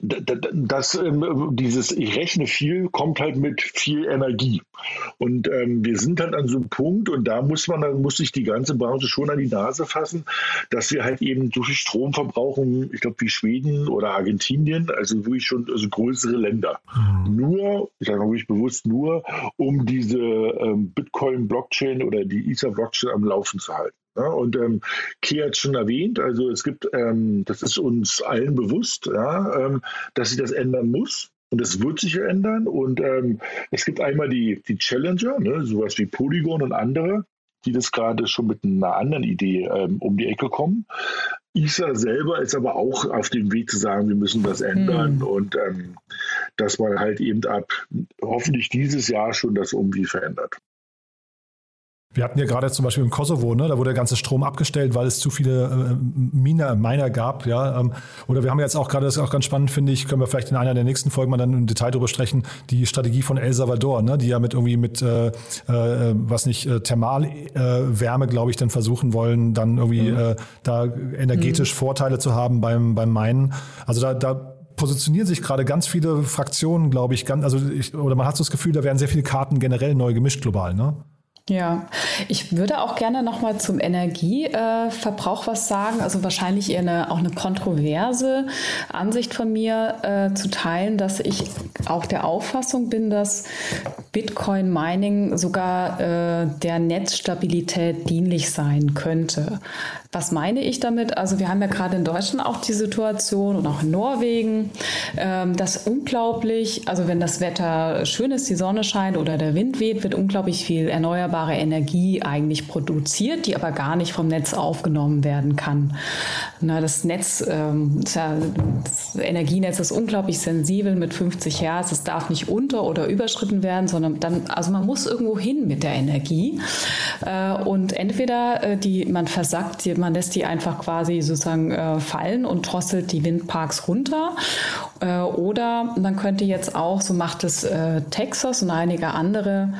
dieses ich rechne viel kommt halt mit viel Energie und wir sind halt an so einem Punkt und da muss sich die ganze Branche schon an die Nase fassen, dass wir halt eben so viel Strom verbrauchen, ich glaube wie Schweden oder Argentinien, also wirklich schon größere Länder. Nur, ich sage mal wirklich bewusst nur, um diese Bitcoin-Blockchain oder die Ether-Blockchain am Laufen zu halten. Ja, und Kea hat schon erwähnt, also es gibt, das ist uns allen bewusst, ja, dass sich das ändern muss und es wird sich ändern. Und es gibt einmal die Challenger, ne, sowas wie Polygon und andere, die das gerade schon mit einer anderen Idee um die Ecke kommen. Ether selber ist aber auch auf dem Weg zu sagen, wir müssen das ändern und dass man halt eben ab hoffentlich dieses Jahr schon das irgendwie verändert. Wir hatten ja gerade zum Beispiel im Kosovo, ne, da wurde der ganze Strom abgestellt, weil es zu viele Miner gab. Ja, oder wir haben jetzt auch gerade, das ist auch ganz spannend, finde ich, können wir vielleicht in einer der nächsten Folgen mal dann im Detail darüber sprechen, die Strategie von El Salvador, ne, die ja mit Thermalwärme, glaube ich, dann versuchen wollen, dann irgendwie da energetisch Vorteile zu haben beim Minen. Also da positionieren sich gerade ganz viele Fraktionen, glaube ich, oder man hat so das Gefühl, da werden sehr viele Karten generell neu gemischt global, ne? Ja, ich würde auch gerne nochmal zum Energieverbrauch was sagen. Also wahrscheinlich eher auch eine kontroverse Ansicht von mir zu teilen, dass ich auch der Auffassung bin, dass Bitcoin-Mining sogar der Netzstabilität dienlich sein könnte. Was meine ich damit? Also wir haben ja gerade in Deutschland auch die Situation und auch in Norwegen, dass unglaublich, also wenn das Wetter schön ist, die Sonne scheint oder der Wind weht, wird unglaublich viel erneuerbare Energie eigentlich produziert, die aber gar nicht vom Netz aufgenommen werden kann. Na, das Netz, das Energienetz ist unglaublich sensibel mit 50 Hertz. Es darf nicht unter- oder überschritten werden, sondern man muss irgendwo hin mit der Energie. Und entweder man lässt die einfach quasi sozusagen fallen und drosselt die Windparks runter. Oder man könnte jetzt auch, so macht es Texas und einige andere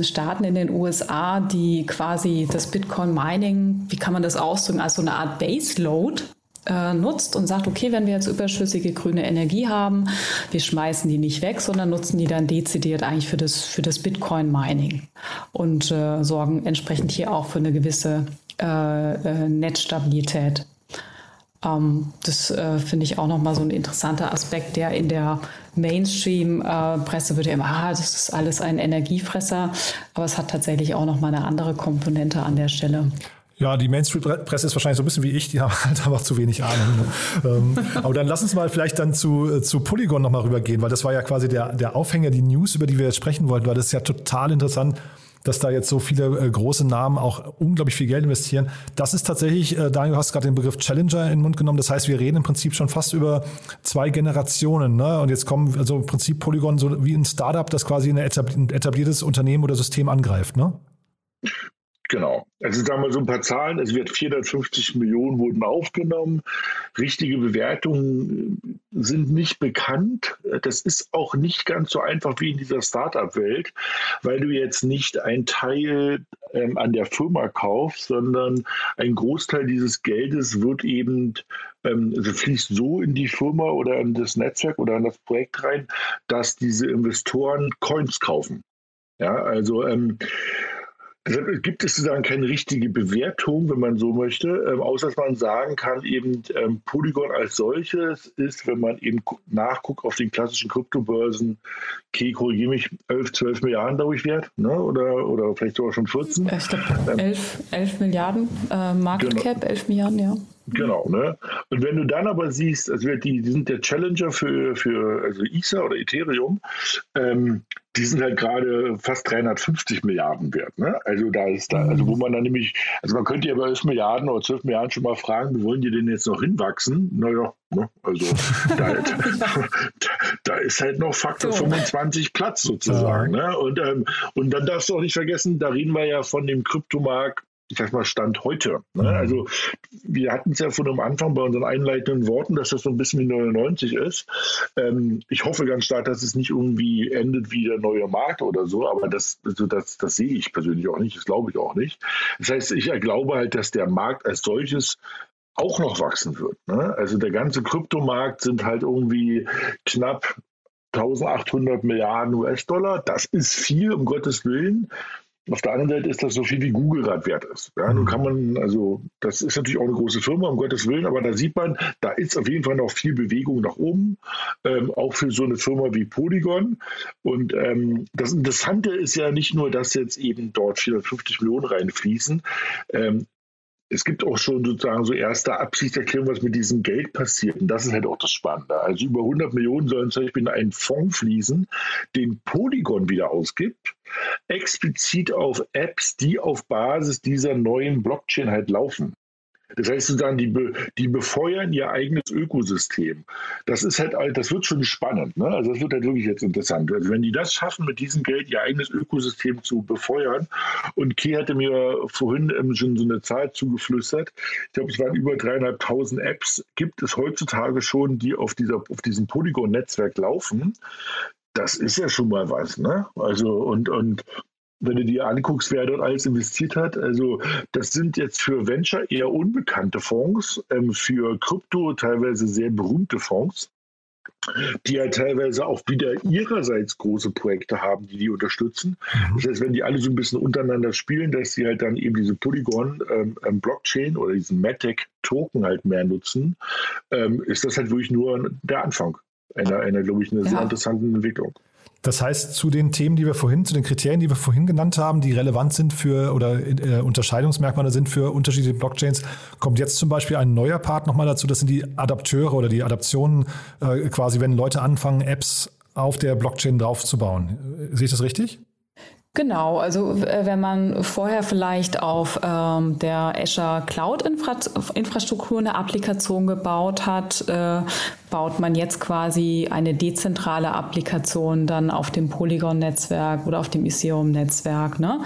Staaten in den USA, die quasi das Bitcoin-Mining, wie kann man das ausdrücken, als so eine Art Baseload nutzt und sagt, okay, wenn wir jetzt überschüssige grüne Energie haben, wir schmeißen die nicht weg, sondern nutzen die dann dezidiert eigentlich für das Bitcoin-Mining und sorgen entsprechend hier auch für eine gewisse Netzstabilität. Das finde ich auch nochmal so ein interessanter Aspekt, der in der Mainstream-Presse wird ja immer, das ist alles ein Energiefresser, aber es hat tatsächlich auch nochmal eine andere Komponente an der Stelle. Ja, die Mainstream-Presse ist wahrscheinlich so ein bisschen wie ich, die haben halt einfach zu wenig Ahnung. Ne? Aber dann lass uns mal vielleicht dann zu Polygon nochmal rübergehen, weil das war ja quasi der Aufhänger, die News, über die wir jetzt sprechen wollten, weil das ist ja total interessant, dass da jetzt so viele große Namen auch unglaublich viel Geld investieren. Das ist tatsächlich, Daniel, du hast gerade den Begriff Challenger in den Mund genommen. Das heißt, wir reden im Prinzip schon fast über 2 Generationen. Ne? Und jetzt kommen also im Prinzip Polygon so wie ein Startup, das quasi ein etabliertes Unternehmen oder System angreift. Ne? Genau. Also sagen wir so ein paar Zahlen. Es wird 450 Millionen wurden aufgenommen. Richtige Bewertungen sind nicht bekannt. Das ist auch nicht ganz so einfach wie in dieser Startup-Welt, weil du jetzt nicht einen Teil an der Firma kaufst, sondern ein Großteil dieses Geldes wird eben fließt so in die Firma oder in das Netzwerk oder in das Projekt rein, dass diese Investoren Coins kaufen. Ja, also deshalb gibt es sozusagen keine richtige Bewertung, wenn man so möchte, außer dass man sagen kann, eben Polygon als solches ist, wenn man eben nachguckt auf den klassischen Kryptobörsen, korrigiere mich, 11, 12 Milliarden, glaube ich, wert, ne? Oder vielleicht sogar schon 14. Ich glaube, 11 Milliarden Market genau. Cap, 11 Milliarden, ja. Genau, ne? Und wenn du dann aber siehst, also die sind der Challenger für Ether oder Ethereum, die sind halt gerade fast 350 Milliarden wert. Ne? Also da ist da, also wo man dann nämlich, also man könnte ja bei 11 Milliarden oder 12 Milliarden schon mal fragen, wie wollen die denn jetzt noch hinwachsen? Naja, ne? Also da ist halt noch Faktor 25 Platz sozusagen. Ja. Ne? Und dann darfst du auch nicht vergessen, da reden wir ja von dem Kryptomarkt, ich sag mal, Stand heute. Ne? Also wir hatten es ja von am Anfang bei unseren einleitenden Worten, dass das so ein bisschen wie 99 ist. Ich hoffe ganz stark, dass es nicht irgendwie endet wie der neue Markt oder so, aber das sehe ich persönlich auch nicht, das glaube ich auch nicht. Das heißt, ich glaube halt, dass der Markt als solches auch noch wachsen wird. Ne? Also der ganze Kryptomarkt sind halt irgendwie knapp 1800 Milliarden US-Dollar. Das ist viel, um Gottes Willen. Auf der anderen Seite ist das so viel wie Google gerade wert ist. Ja, nun kann man, also das ist natürlich auch eine große Firma, um Gottes Willen, aber da sieht man, da ist auf jeden Fall noch viel Bewegung nach oben, auch für so eine Firma wie Polygon. Und das Interessante ist ja nicht nur, dass jetzt eben dort 450 Millionen reinfließen. Es gibt auch schon sozusagen so erste Absichtserklärungen, was mit diesem Geld passiert. Und das ist halt auch das Spannende. Also über 100 Millionen sollen zum Beispiel in einen Fonds fließen, den Polygon wieder ausgibt, explizit auf Apps, die auf Basis dieser neuen Blockchain halt laufen. Das heißt sozusagen, die befeuern ihr eigenes Ökosystem. Das ist halt, das wird schon spannend, ne? Also das wird halt wirklich jetzt interessant. Also wenn die das schaffen, mit diesem Geld ihr eigenes Ökosystem zu befeuern, und Kay hatte mir vorhin schon so eine Zahl zugeflüstert, ich glaube, es waren über 3.500 Apps, gibt es heutzutage schon, die auf diesem Polygon-Netzwerk laufen. Das ist ja schon mal was, ne? Also und wenn du dir anguckst, wer dort alles investiert hat, also das sind jetzt für Venture eher unbekannte Fonds, für Krypto teilweise sehr berühmte Fonds, die ja teilweise auch wieder ihrerseits große Projekte haben, die unterstützen. Das heißt, wenn die alle so ein bisschen untereinander spielen, dass sie halt dann eben diese Polygon-Blockchain oder diesen Matic-Token halt mehr nutzen, ist das halt wirklich nur der Anfang einer glaube ich, sehr interessanten Entwicklung. Das heißt, zu den Themen, die wir vorhin, zu den Kriterien, die wir vorhin genannt haben, die relevant sind für oder Unterscheidungsmerkmale sind für unterschiedliche Blockchains, kommt jetzt zum Beispiel ein neuer Part nochmal dazu. Das sind die Adapteure oder die Adaptionen, quasi, wenn Leute anfangen, Apps auf der Blockchain draufzubauen. Sehe ich das richtig? Genau, also wenn man vorher vielleicht auf der Azure Cloud-Infrastruktur eine Applikation gebaut hat, baut man jetzt quasi eine dezentrale Applikation dann auf dem Polygon-Netzwerk oder auf dem Ethereum-Netzwerk, ne?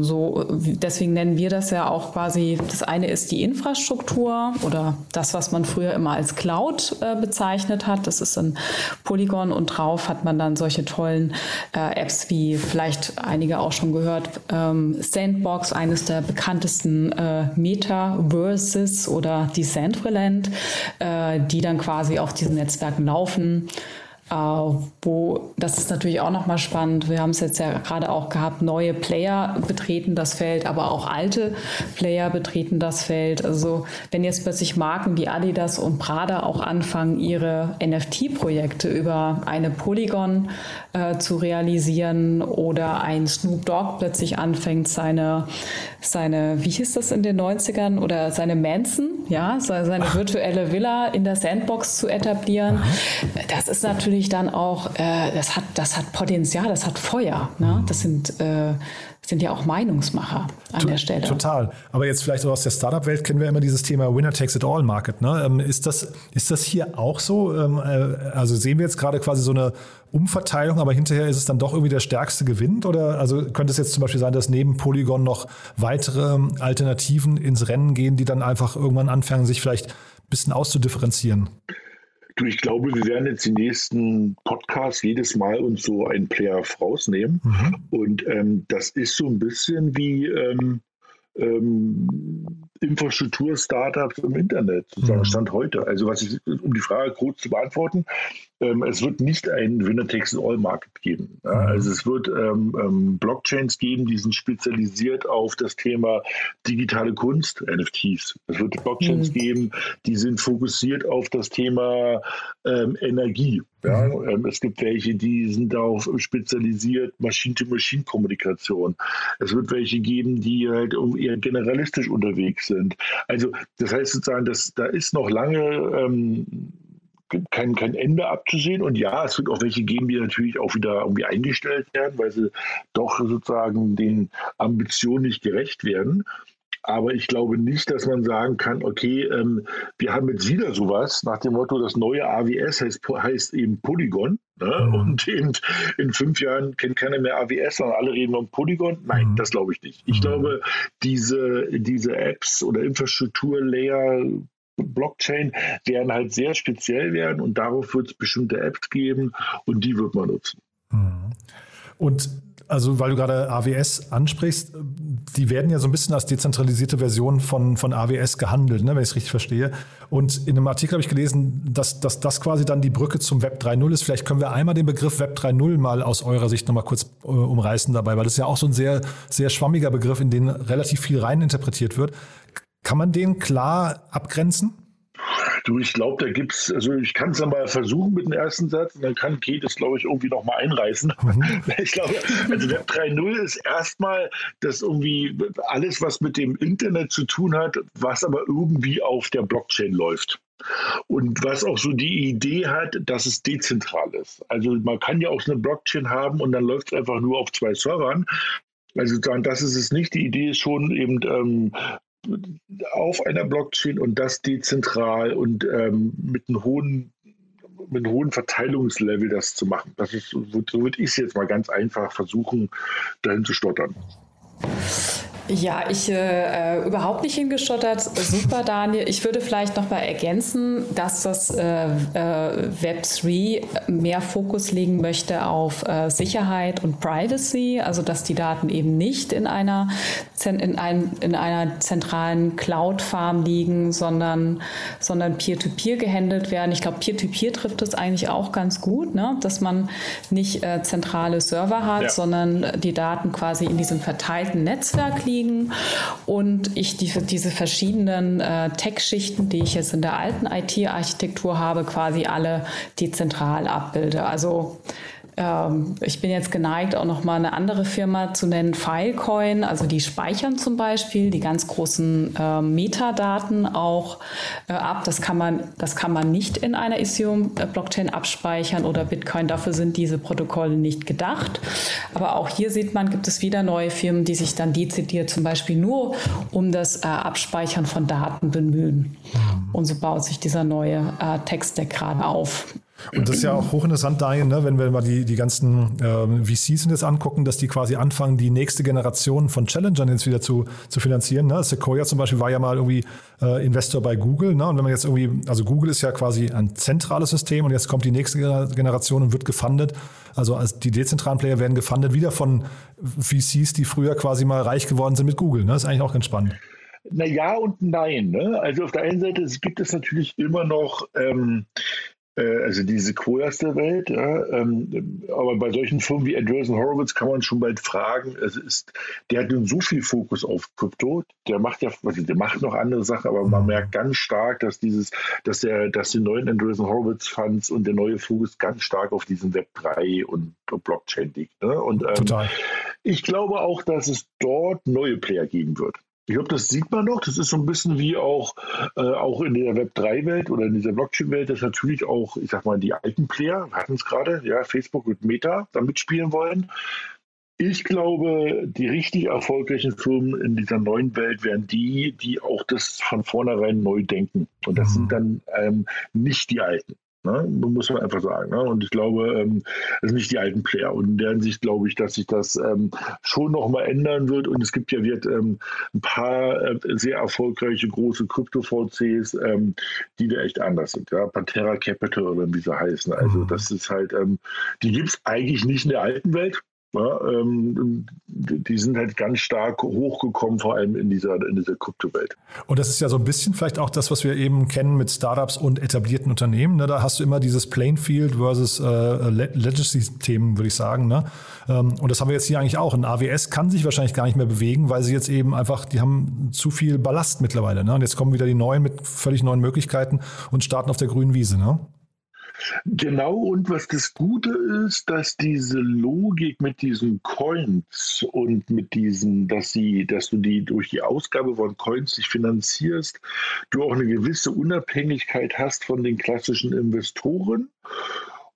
So, deswegen nennen wir das ja auch quasi, das eine ist die Infrastruktur oder das, was man früher immer als Cloud bezeichnet hat. Das ist ein Polygon und drauf hat man dann solche tollen Apps wie vielleicht einige auch schon gehört, Sandbox, eines der bekanntesten Metaverses oder Decentraland, die dann quasi auf diesen Netzwerken laufen. Das ist natürlich auch nochmal spannend. Wir haben es jetzt ja gerade auch gehabt, neue Player betreten das Feld, aber auch alte Player betreten das Feld. Also wenn jetzt plötzlich Marken wie Adidas und Prada auch anfangen, ihre NFT-Projekte über eine Polygon zu realisieren oder ein Snoop Dogg plötzlich anfängt, seine wie hieß das in den 90ern, oder seine Mansion, ja, seine virtuelle Villa in der Sandbox zu etablieren, das ist natürlich dann auch, das hat Potenzial, das hat Feuer. Ne? Das sind ja auch Meinungsmacher an der Stelle. Total. Aber jetzt vielleicht auch aus der Startup-Welt kennen wir immer dieses Thema Winner-Takes-it-all-Market. Ne? Ist das hier auch so? Also sehen wir jetzt gerade quasi so eine Umverteilung, aber hinterher ist es dann doch irgendwie der Stärkste gewinnt? Oder also könnte es jetzt zum Beispiel sein, dass neben Polygon noch weitere Alternativen ins Rennen gehen, die dann einfach irgendwann anfangen, sich vielleicht ein bisschen auszudifferenzieren? Ich glaube, wir werden jetzt die nächsten Podcasts jedes Mal uns so einen Player rausnehmen. Und das ist so ein bisschen wie Infrastruktur-Startups im Internet, sozusagen Stand heute. Also um die Frage kurz zu beantworten, es wird nicht einen Winner-Takes-all-Market geben. Ja? Also es wird Blockchains geben, die sind spezialisiert auf das Thema digitale Kunst, NFTs. Es wird Blockchains geben, die sind fokussiert auf das Thema Energie. Ja? Es gibt welche, die sind darauf spezialisiert, Machine-to-Machine-Kommunikation. Es wird welche geben, die halt eher generalistisch unterwegs sind. Also das heißt sozusagen, da ist noch lange kein Ende abzusehen. Und ja, es wird auch welche geben, die natürlich auch wieder irgendwie eingestellt werden, weil sie doch sozusagen den Ambitionen nicht gerecht werden. Aber ich glaube nicht, dass man sagen kann, okay, wir haben jetzt wieder sowas nach dem Motto, das neue AWS heißt eben Polygon. Ne? Und in 5 Jahren kennt keiner mehr AWS, sondern alle reden um Polygon. Nein, das glaube ich nicht. Ich glaube, diese Apps oder Infrastruktur-Layer, Blockchain werden halt sehr speziell werden und darauf wird es bestimmte Apps geben und die wird man nutzen. Und also, weil du gerade AWS ansprichst, die werden ja so ein bisschen als dezentralisierte Version von AWS gehandelt, ne, wenn ich es richtig verstehe. Und in einem Artikel habe ich gelesen, dass das quasi dann die Brücke zum Web 3.0 ist. Vielleicht können wir einmal den Begriff Web 3.0 mal aus eurer Sicht nochmal kurz umreißen dabei, weil das ist ja auch so ein sehr, sehr schwammiger Begriff, in den relativ viel reininterpretiert wird. Kann man den klar abgrenzen? Du, ich glaube, da gibt es, also ich kann es dann mal versuchen mit dem ersten Satz und dann kann Kate das, glaube ich, irgendwie nochmal einreißen. Ich glaube, also Web 3.0 ist erstmal das irgendwie alles, was mit dem Internet zu tun hat, was aber irgendwie auf der Blockchain läuft. Und was auch so die Idee hat, dass es dezentral ist. Also man kann ja auch so eine Blockchain haben und dann läuft es einfach nur auf 2 Servern. Also sozusagen, das ist es nicht. Die Idee ist schon eben auf einer Blockchain und das dezentral und mit einem hohen Verteilungslevel das zu machen. Das ist, so würde ich es jetzt mal ganz einfach versuchen, dahin zu stottern. Ja, ich überhaupt nicht hingestottert. Super, Daniel. Ich würde vielleicht nochmal ergänzen, dass das Web3 mehr Fokus legen möchte auf Sicherheit und Privacy, also dass die Daten eben nicht in einer zentralen Cloud-Farm liegen, sondern Peer-to-Peer gehandelt werden. Ich glaube, Peer-to-Peer trifft es eigentlich auch ganz gut, ne? Dass man nicht zentrale Server hat, ja, sondern die Daten quasi in diesem verteilten Netzwerk liegen. Und ich diese verschiedenen Tech-Schichten, die ich jetzt in der alten IT-Architektur habe, quasi alle dezentral abbilde. Also ich bin jetzt geneigt, auch nochmal eine andere Firma zu nennen, Filecoin. Also die speichern zum Beispiel die ganz großen Metadaten auch ab. Das kann man nicht in einer Ethereum-Blockchain abspeichern oder Bitcoin. Dafür sind diese Protokolle nicht gedacht. Aber auch hier sieht man, gibt es wieder neue Firmen, die sich dann dezidiert zum Beispiel nur um das Abspeichern von Daten bemühen. Und so baut sich dieser neue Tech-Stack gerade auf. Und das ist ja auch hochinteressant, Daniel, ne, wenn wir mal die ganzen VCs jetzt angucken, dass die quasi anfangen, die nächste Generation von Challengern jetzt wieder zu finanzieren. Ne? Sequoia zum Beispiel war ja mal irgendwie Investor bei Google. Ne? Und wenn man jetzt irgendwie, also Google ist ja quasi ein zentrales System und jetzt kommt die nächste Generation und wird gefundet. Also die dezentralen Player werden gefundet wieder von VCs, die früher quasi mal reich geworden sind mit Google. Ne? Das ist eigentlich auch ganz spannend. Na ja und nein. Ne? Also auf der einen Seite gibt es natürlich immer noch also die Sequoias der Welt, ja, aber bei solchen Firmen wie Andreessen Horowitz kann man schon bald fragen, der hat nun so viel Fokus auf Krypto, der macht noch andere Sachen, aber man merkt ganz stark, dass die neuen Andreessen Horowitz Funds und der neue Fokus ganz stark auf diesen Web 3 und Blockchain liegt. Ne? Und total. Ich glaube auch, dass es dort neue Player geben wird. Ich glaube, das sieht man noch. Das ist so ein bisschen wie auch in der Web3-Welt oder in dieser Blockchain-Welt, dass natürlich auch, ich sag mal, die alten Player, wir hatten es gerade, ja, Facebook und Meta, da mitspielen wollen. Ich glaube, die richtig erfolgreichen Firmen in dieser neuen Welt werden die, die auch das von vornherein neu denken. Und das sind dann nicht die Alten. Ne? Muss man einfach sagen. Ne? Und ich glaube, das sind nicht die alten Player. Und in der Hinsicht glaube ich, dass sich das schon nochmal ändern wird. Und es gibt ja ein paar sehr erfolgreiche große Krypto-VCs, die da echt anders sind. Ja? Pantera Capital oder wie sie heißen. Also das ist halt, die gibt es eigentlich nicht in der alten Welt. Ja? Die sind halt ganz stark hochgekommen, vor allem in dieser Kryptowelt. Und das ist ja so ein bisschen vielleicht auch das, was wir eben kennen mit Startups und etablierten Unternehmen. Ne? Da hast du immer dieses Plainfield versus Legacy-Themen, würde ich sagen. Ne? Und das haben wir jetzt hier eigentlich auch. Ein AWS kann sich wahrscheinlich gar nicht mehr bewegen, weil sie jetzt eben einfach, die haben zu viel Ballast mittlerweile. Ne? Und jetzt kommen wieder die Neuen mit völlig neuen Möglichkeiten und starten auf der grünen Wiese. Ne? Genau, und was das Gute ist, dass diese Logik mit diesen Coins und mit diesen, dass du die durch die Ausgabe von Coins dich finanzierst, du auch eine gewisse Unabhängigkeit hast von den klassischen Investoren.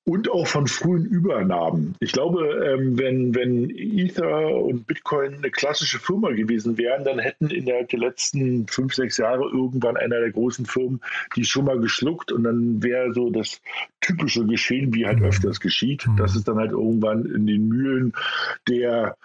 Und auch von frühen Übernahmen. Ich glaube, wenn Ether und Bitcoin eine klassische Firma gewesen wären, dann hätten innerhalb der letzten 5, 6 Jahre irgendwann einer der großen Firmen die schon mal geschluckt, und dann wäre so das typische Geschehen, wie halt öfters geschieht, dass es dann halt irgendwann in den Mühlen der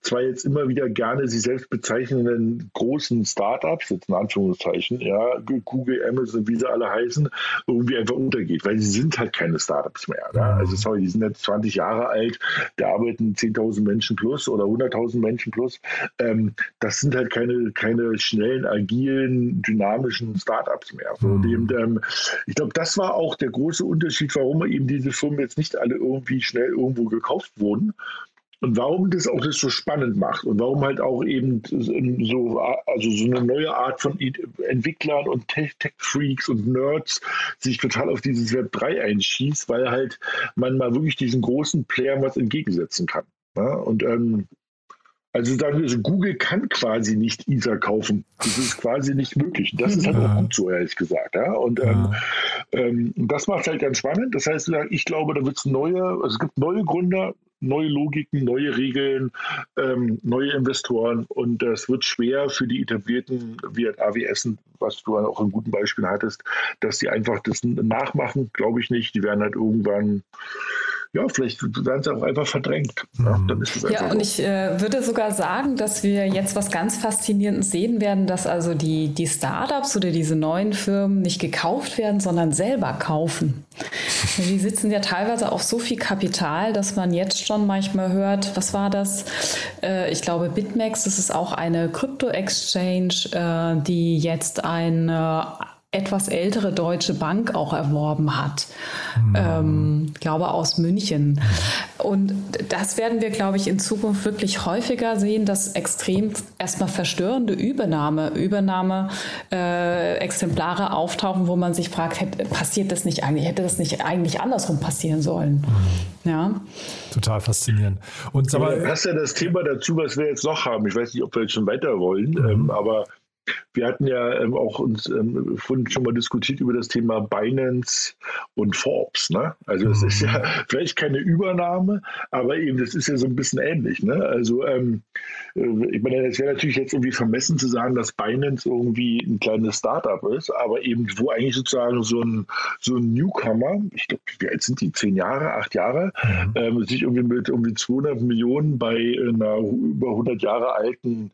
zwar jetzt immer wieder gerne sich selbst bezeichnenden großen Startups, jetzt in Anführungszeichen, ja, Google, Amazon, wie sie alle heißen, irgendwie einfach untergeht, weil sie sind halt keine Startups mehr. Ne? Also sorry, die sind jetzt 20 Jahre alt, da arbeiten 10.000 Menschen plus oder 100.000 Menschen plus. Das sind halt keine schnellen, agilen, dynamischen Startups mehr. So, ich glaube, das war auch der große Unterschied, warum eben diese Firmen jetzt nicht alle irgendwie schnell irgendwo gekauft wurden. Und warum das auch das so spannend macht und warum halt auch eben so eine neue Art von Entwicklern und Tech-Freaks und Nerds sich total auf dieses Web 3 einschießt, weil halt man mal wirklich diesen großen Playern was entgegensetzen kann. Ja? Und also sagen wir so, Google kann quasi nicht Ether kaufen. Das ist quasi nicht möglich. Das ist halt auch gut so, ehrlich gesagt. Ja? Und das macht es halt ganz spannend. Das heißt, ich glaube, da wird es es gibt neue Gründer, neue Logiken, neue Regeln, neue Investoren, und das wird schwer für die etablierten, wie halt AWS, was du auch in guten Beispielen hattest, dass sie einfach das nachmachen, glaube ich nicht. Die werden halt irgendwann, ja, vielleicht werden sie auch einfach verdrängt. Ja, dann ist es einfach so. Und ich würde sogar sagen, dass wir jetzt was ganz Faszinierendes sehen werden, dass also die Startups oder diese neuen Firmen nicht gekauft werden, sondern selber kaufen. Die sitzen ja teilweise auf so viel Kapital, dass man jetzt schon manchmal hört, was war das? Ich glaube, BitMEX, das ist auch eine Krypto-Exchange, die jetzt eine etwas ältere Deutsche Bank auch erworben hat. Glaube aus München. Und das werden wir, glaube ich, in Zukunft wirklich häufiger sehen, dass extrem erstmal verstörende Exemplare auftauchen, wo man sich fragt, hätte das nicht eigentlich andersrum passieren sollen? Ja. Total faszinierend. Und du hast ja das Thema dazu, was wir jetzt noch haben. Ich weiß nicht, ob wir jetzt schon weiter wollen, aber wir hatten ja auch uns vorhin schon mal diskutiert über das Thema Binance und Forbes. Ne? Also es ist ja vielleicht keine Übernahme, aber eben das ist ja so ein bisschen ähnlich. Ne? Also ich meine, es wäre natürlich jetzt irgendwie vermessen zu sagen, dass Binance irgendwie ein kleines Startup ist, aber eben wo eigentlich sozusagen so ein Newcomer, ich glaube, wie alt sind die, 8 Jahre, sich irgendwie mit irgendwie 200 Millionen bei einer über 100 Jahre alten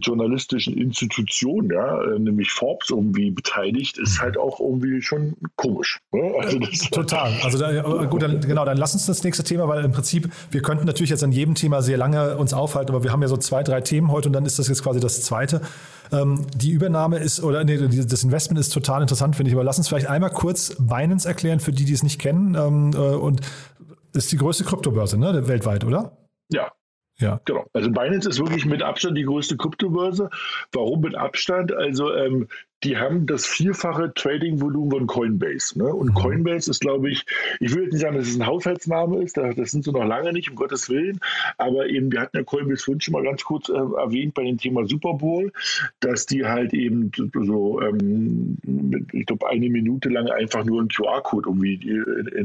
journalistischen Institution, ja, nämlich Forbes, irgendwie beteiligt, ist halt auch irgendwie schon komisch. Ne? Also total. Also dann lass uns das nächste Thema, weil im Prinzip, wir könnten natürlich jetzt an jedem Thema sehr lange uns aufhalten, aber wir haben ja so 2, 3 Themen heute, und dann ist das jetzt quasi das zweite. Die Übernahme ist, das Investment ist total interessant, finde ich, aber lass uns vielleicht einmal kurz Binance erklären, für die, die es nicht kennen, und ist die größte Kryptobörse, ne, weltweit, oder? Ja. Ja, genau. Also Binance ist wirklich mit Abstand die größte Kryptobörse. Warum mit Abstand? Also die haben das 4-fache Trading-Volumen von Coinbase. Ne? Und Coinbase ist, glaube ich will jetzt nicht sagen, dass es ein Haushaltsname ist, das sind sie noch lange nicht, um Gottes Willen, aber eben, wir hatten ja Coinbase vorhin schon mal ganz kurz erwähnt bei dem Thema Super Bowl, dass die halt eben so, ich glaube, 1 Minute lang einfach nur einen QR-Code irgendwie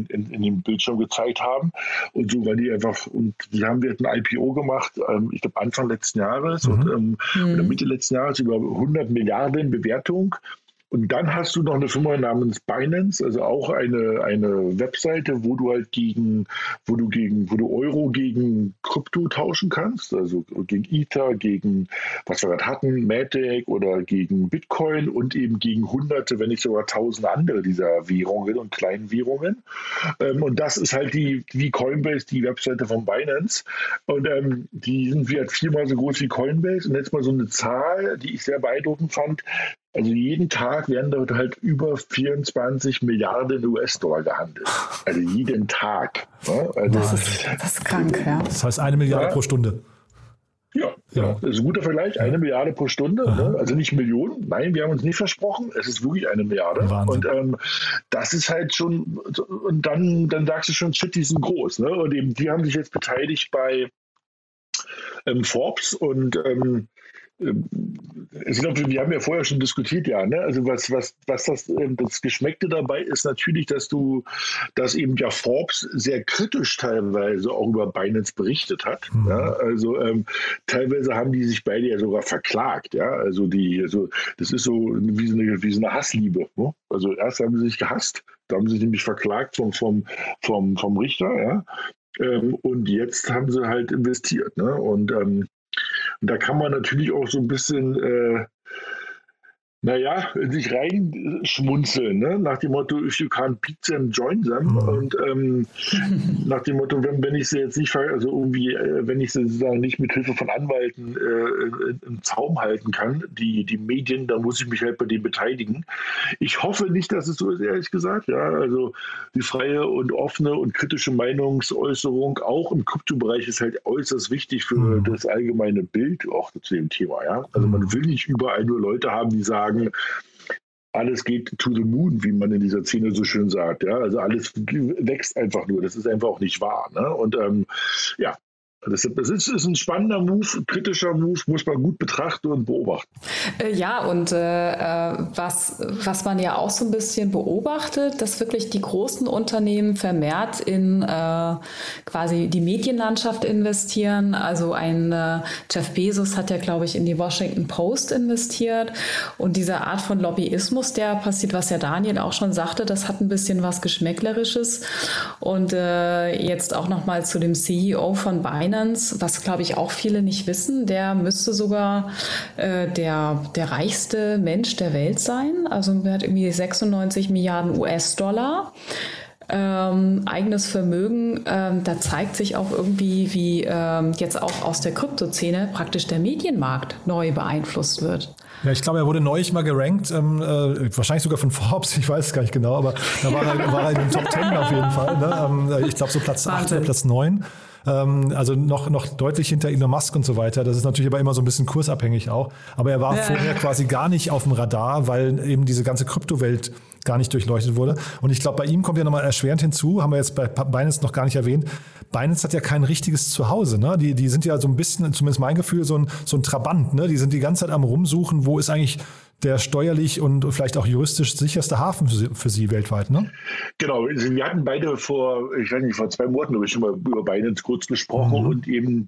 in dem Bildschirm gezeigt haben, und so, weil die einfach, und die haben wir ein IPO gemacht, ich glaube Anfang letzten Jahres oder Mitte letzten Jahres, über 100 Milliarden Bewertung. Und dann hast du noch eine Firma namens Binance, also auch eine Webseite, wo du Euro gegen Krypto tauschen kannst, also gegen Ether, gegen, was wir gerade hatten, Matic oder gegen Bitcoin und eben gegen hunderte, wenn nicht sogar 1000 andere dieser Währungen und kleinen Währungen. Und das ist halt wie Coinbase, die Webseite von Binance. Und die sind halt 4-mal so groß wie Coinbase. Und jetzt mal so eine Zahl, die ich sehr beeindruckend fand. Also jeden Tag werden dort halt über 24 Milliarden US-Dollar gehandelt. Also jeden Tag. Ne? Also das ist krank, ja. Das heißt 1 Milliarde pro Stunde. Ja, Genau. Das ist ein guter Vergleich, 1 Milliarde pro Stunde, ne? Also nicht Millionen, nein, wir haben uns nicht versprochen, es ist wirklich 1 Milliarde. Wahnsinn. Und das ist halt schon, und dann sagst du schon, shit, die sind groß, ne? Und eben, die haben sich jetzt beteiligt bei Forbes und ich glaube, wir haben ja vorher schon diskutiert, ja, ne? Also was das Geschmäckte dabei ist natürlich, dass eben ja Forbes sehr kritisch teilweise auch über Binance berichtet hat. Mhm. Ja? Also teilweise haben die sich beide ja sogar verklagt, ja. Also das ist so wie so eine Hassliebe. Ne? Also erst haben sie sich gehasst, da haben sie sich nämlich verklagt vom Richter, ja. Und jetzt haben sie halt investiert, ne? Und da kann man natürlich auch so ein bisschen, sich reinschmunzeln, ne? Nach dem Motto, if you can't beat them, join them. Und nach dem Motto, wenn ich sie jetzt nicht, also irgendwie, wenn ich sie sozusagen nicht mit Hilfe von Anwälten im Zaum halten kann, die Medien, dann muss ich mich halt bei denen beteiligen. Ich hoffe nicht, dass es so ist, ehrlich gesagt. Ja, also die freie und offene und kritische Meinungsäußerung auch im Kryptobereich ist halt äußerst wichtig für das allgemeine Bild auch zu dem Thema. Ja? Also man will nicht überall nur Leute haben, die sagen, alles geht to the moon, wie man in dieser Szene so schön sagt. Ja? Also alles wächst einfach nur. Das ist einfach auch nicht wahr. Ne? Und das ist ein spannender Move, ein kritischer Move, muss man gut betrachten und beobachten. Ja, und was man ja auch so ein bisschen beobachtet, dass wirklich die großen Unternehmen vermehrt in quasi die Medienlandschaft investieren. Also ein Jeff Bezos hat ja, glaube ich, in die Washington Post investiert. Und diese Art von Lobbyismus, der passiert, was ja Daniel auch schon sagte, das hat ein bisschen was Geschmäcklerisches. Und jetzt auch nochmal zu dem CEO von Binance, was, glaube ich, auch viele nicht wissen, der müsste sogar der reichste Mensch der Welt sein. Also er hat irgendwie 96 Milliarden US-Dollar. Eigenes Vermögen, da zeigt sich auch irgendwie, wie jetzt auch aus der Kryptoszene praktisch der Medienmarkt neu beeinflusst wird. Ja, ich glaube, er wurde neulich mal gerankt, wahrscheinlich sogar von Forbes, ich weiß es gar nicht genau, aber da war er in den Top 10 auf jeden Fall. Ne? Ich glaube so Platz 8 oder Platz 9. Also noch deutlich hinter Elon Musk und so weiter. Das ist natürlich aber immer so ein bisschen kursabhängig auch. Aber er war vorher quasi gar nicht auf dem Radar, weil eben diese ganze Kryptowelt gar nicht durchleuchtet wurde. Und ich glaube, bei ihm kommt ja nochmal erschwerend hinzu, haben wir jetzt bei Binance noch gar nicht erwähnt, Binance hat ja kein richtiges Zuhause. Ne? Die sind ja so ein bisschen, zumindest mein Gefühl, so ein Trabant. Ne? Die sind die ganze Zeit am Rumsuchen, wo ist eigentlich der steuerlich und vielleicht auch juristisch sicherste Hafen für Sie weltweit, ne? Genau, wir hatten beide vor 2 Monaten, glaube ich, schon mal über Binance kurz gesprochen und eben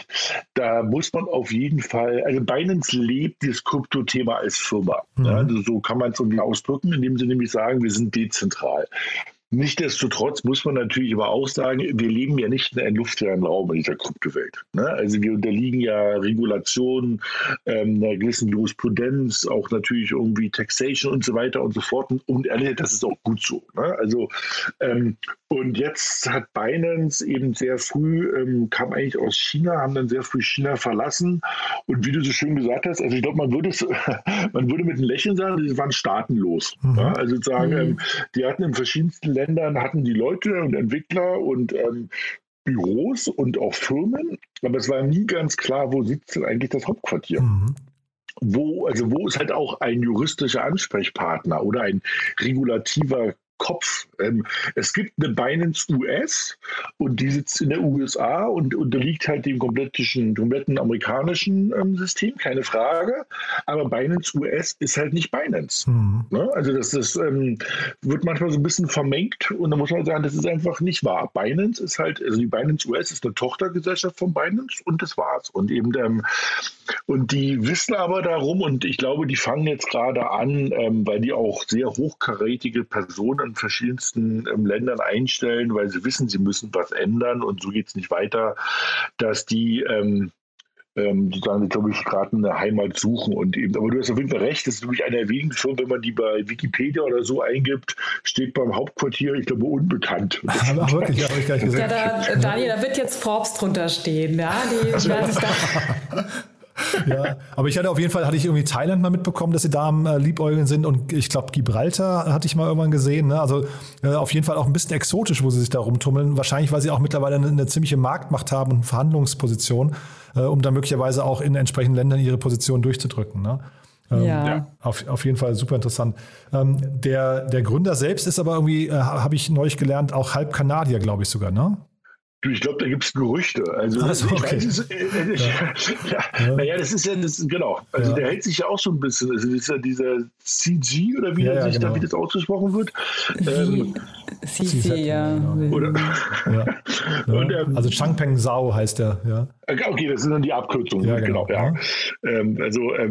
da muss man auf jeden Fall, also Binance lebt das Kryptothema als Firma. Ja, also so kann man es irgendwie ausdrücken, indem sie nämlich sagen, wir sind dezentral. Nichtsdestotrotz muss man natürlich aber auch sagen, wir leben ja nicht in einem luftleeren Raum in dieser Kryptowelt. Ne? Also wir unterliegen ja Regulationen, einer gewissen Jurisprudenz, auch natürlich irgendwie Taxation und so weiter und so fort. Und ehrlich, das ist auch gut so. Ne? Also und jetzt hat Binance eben sehr früh, kam eigentlich aus China, haben dann sehr früh China verlassen. Und wie du so schön gesagt hast, also ich glaube, man würde mit einem Lächeln sagen, die waren staatenlos. Ja? Also sozusagen, die hatten in verschiedensten Ländern, hatten die Leute und Entwickler und Büros und auch Firmen. Aber es war nie ganz klar, wo sitzt denn eigentlich das Hauptquartier? Mhm. Wo ist halt auch ein juristischer Ansprechpartner oder ein regulativer Kopf. Es gibt eine Binance US und die sitzt in der USA und unterliegt halt dem kompletten amerikanischen System, keine Frage. Aber Binance US ist halt nicht Binance. Ne? Also das ist, wird manchmal so ein bisschen vermengt und da muss man sagen, das ist einfach nicht wahr. Binance ist halt, also die Binance US ist eine Tochtergesellschaft von Binance und das war's. Und eben und die wissen aber darum und ich glaube, die fangen jetzt gerade an, weil die auch sehr hochkarätige Personen in verschiedensten Ländern einstellen, weil sie wissen, sie müssen was ändern und so geht es nicht weiter, dass die sozusagen, glaube ich, gerade eine Heimat suchen. Und eben, aber du hast auf jeden Fall recht, das ist nämlich einer der wenigen Firmen, wenn man die bei Wikipedia oder so eingibt, steht beim Hauptquartier, ich glaube, unbekannt. Aber wirklich, habe ich gar nicht gesagt. Ja, Daniel, da wird jetzt Forbes drunter stehen. Ja, die werden sich da... Ja, aber ich hatte auf jeden Fall, hatte ich irgendwie Thailand mal mitbekommen, dass sie da am Liebäugeln sind, und ich glaube Gibraltar hatte ich mal irgendwann gesehen, ne? Also auf jeden Fall auch ein bisschen exotisch, wo sie sich da rumtummeln. Wahrscheinlich, weil sie auch mittlerweile eine ziemliche Marktmacht haben und eine Verhandlungsposition, um dann möglicherweise auch in entsprechenden Ländern ihre Position durchzudrücken, ne? Ja. Auf jeden Fall super interessant. Der Gründer selbst ist aber irgendwie, habe ich neulich gelernt, auch halb Kanadier, glaube ich sogar, ne? Du, ich glaube, da gibt es Gerüchte. Also, okay. Naja, das ist ja das, genau. Also, der hält sich ja auch so ein bisschen. Also, das ist ja dieser CG oder wie, ja, genau. Da, wie das ausgesprochen wird. CG, ja. Genau. Oder? Ja. Und, also, Changpeng Zhao heißt der, ja. Okay, das sind dann die Abkürzungen. Ja, genau. Ja.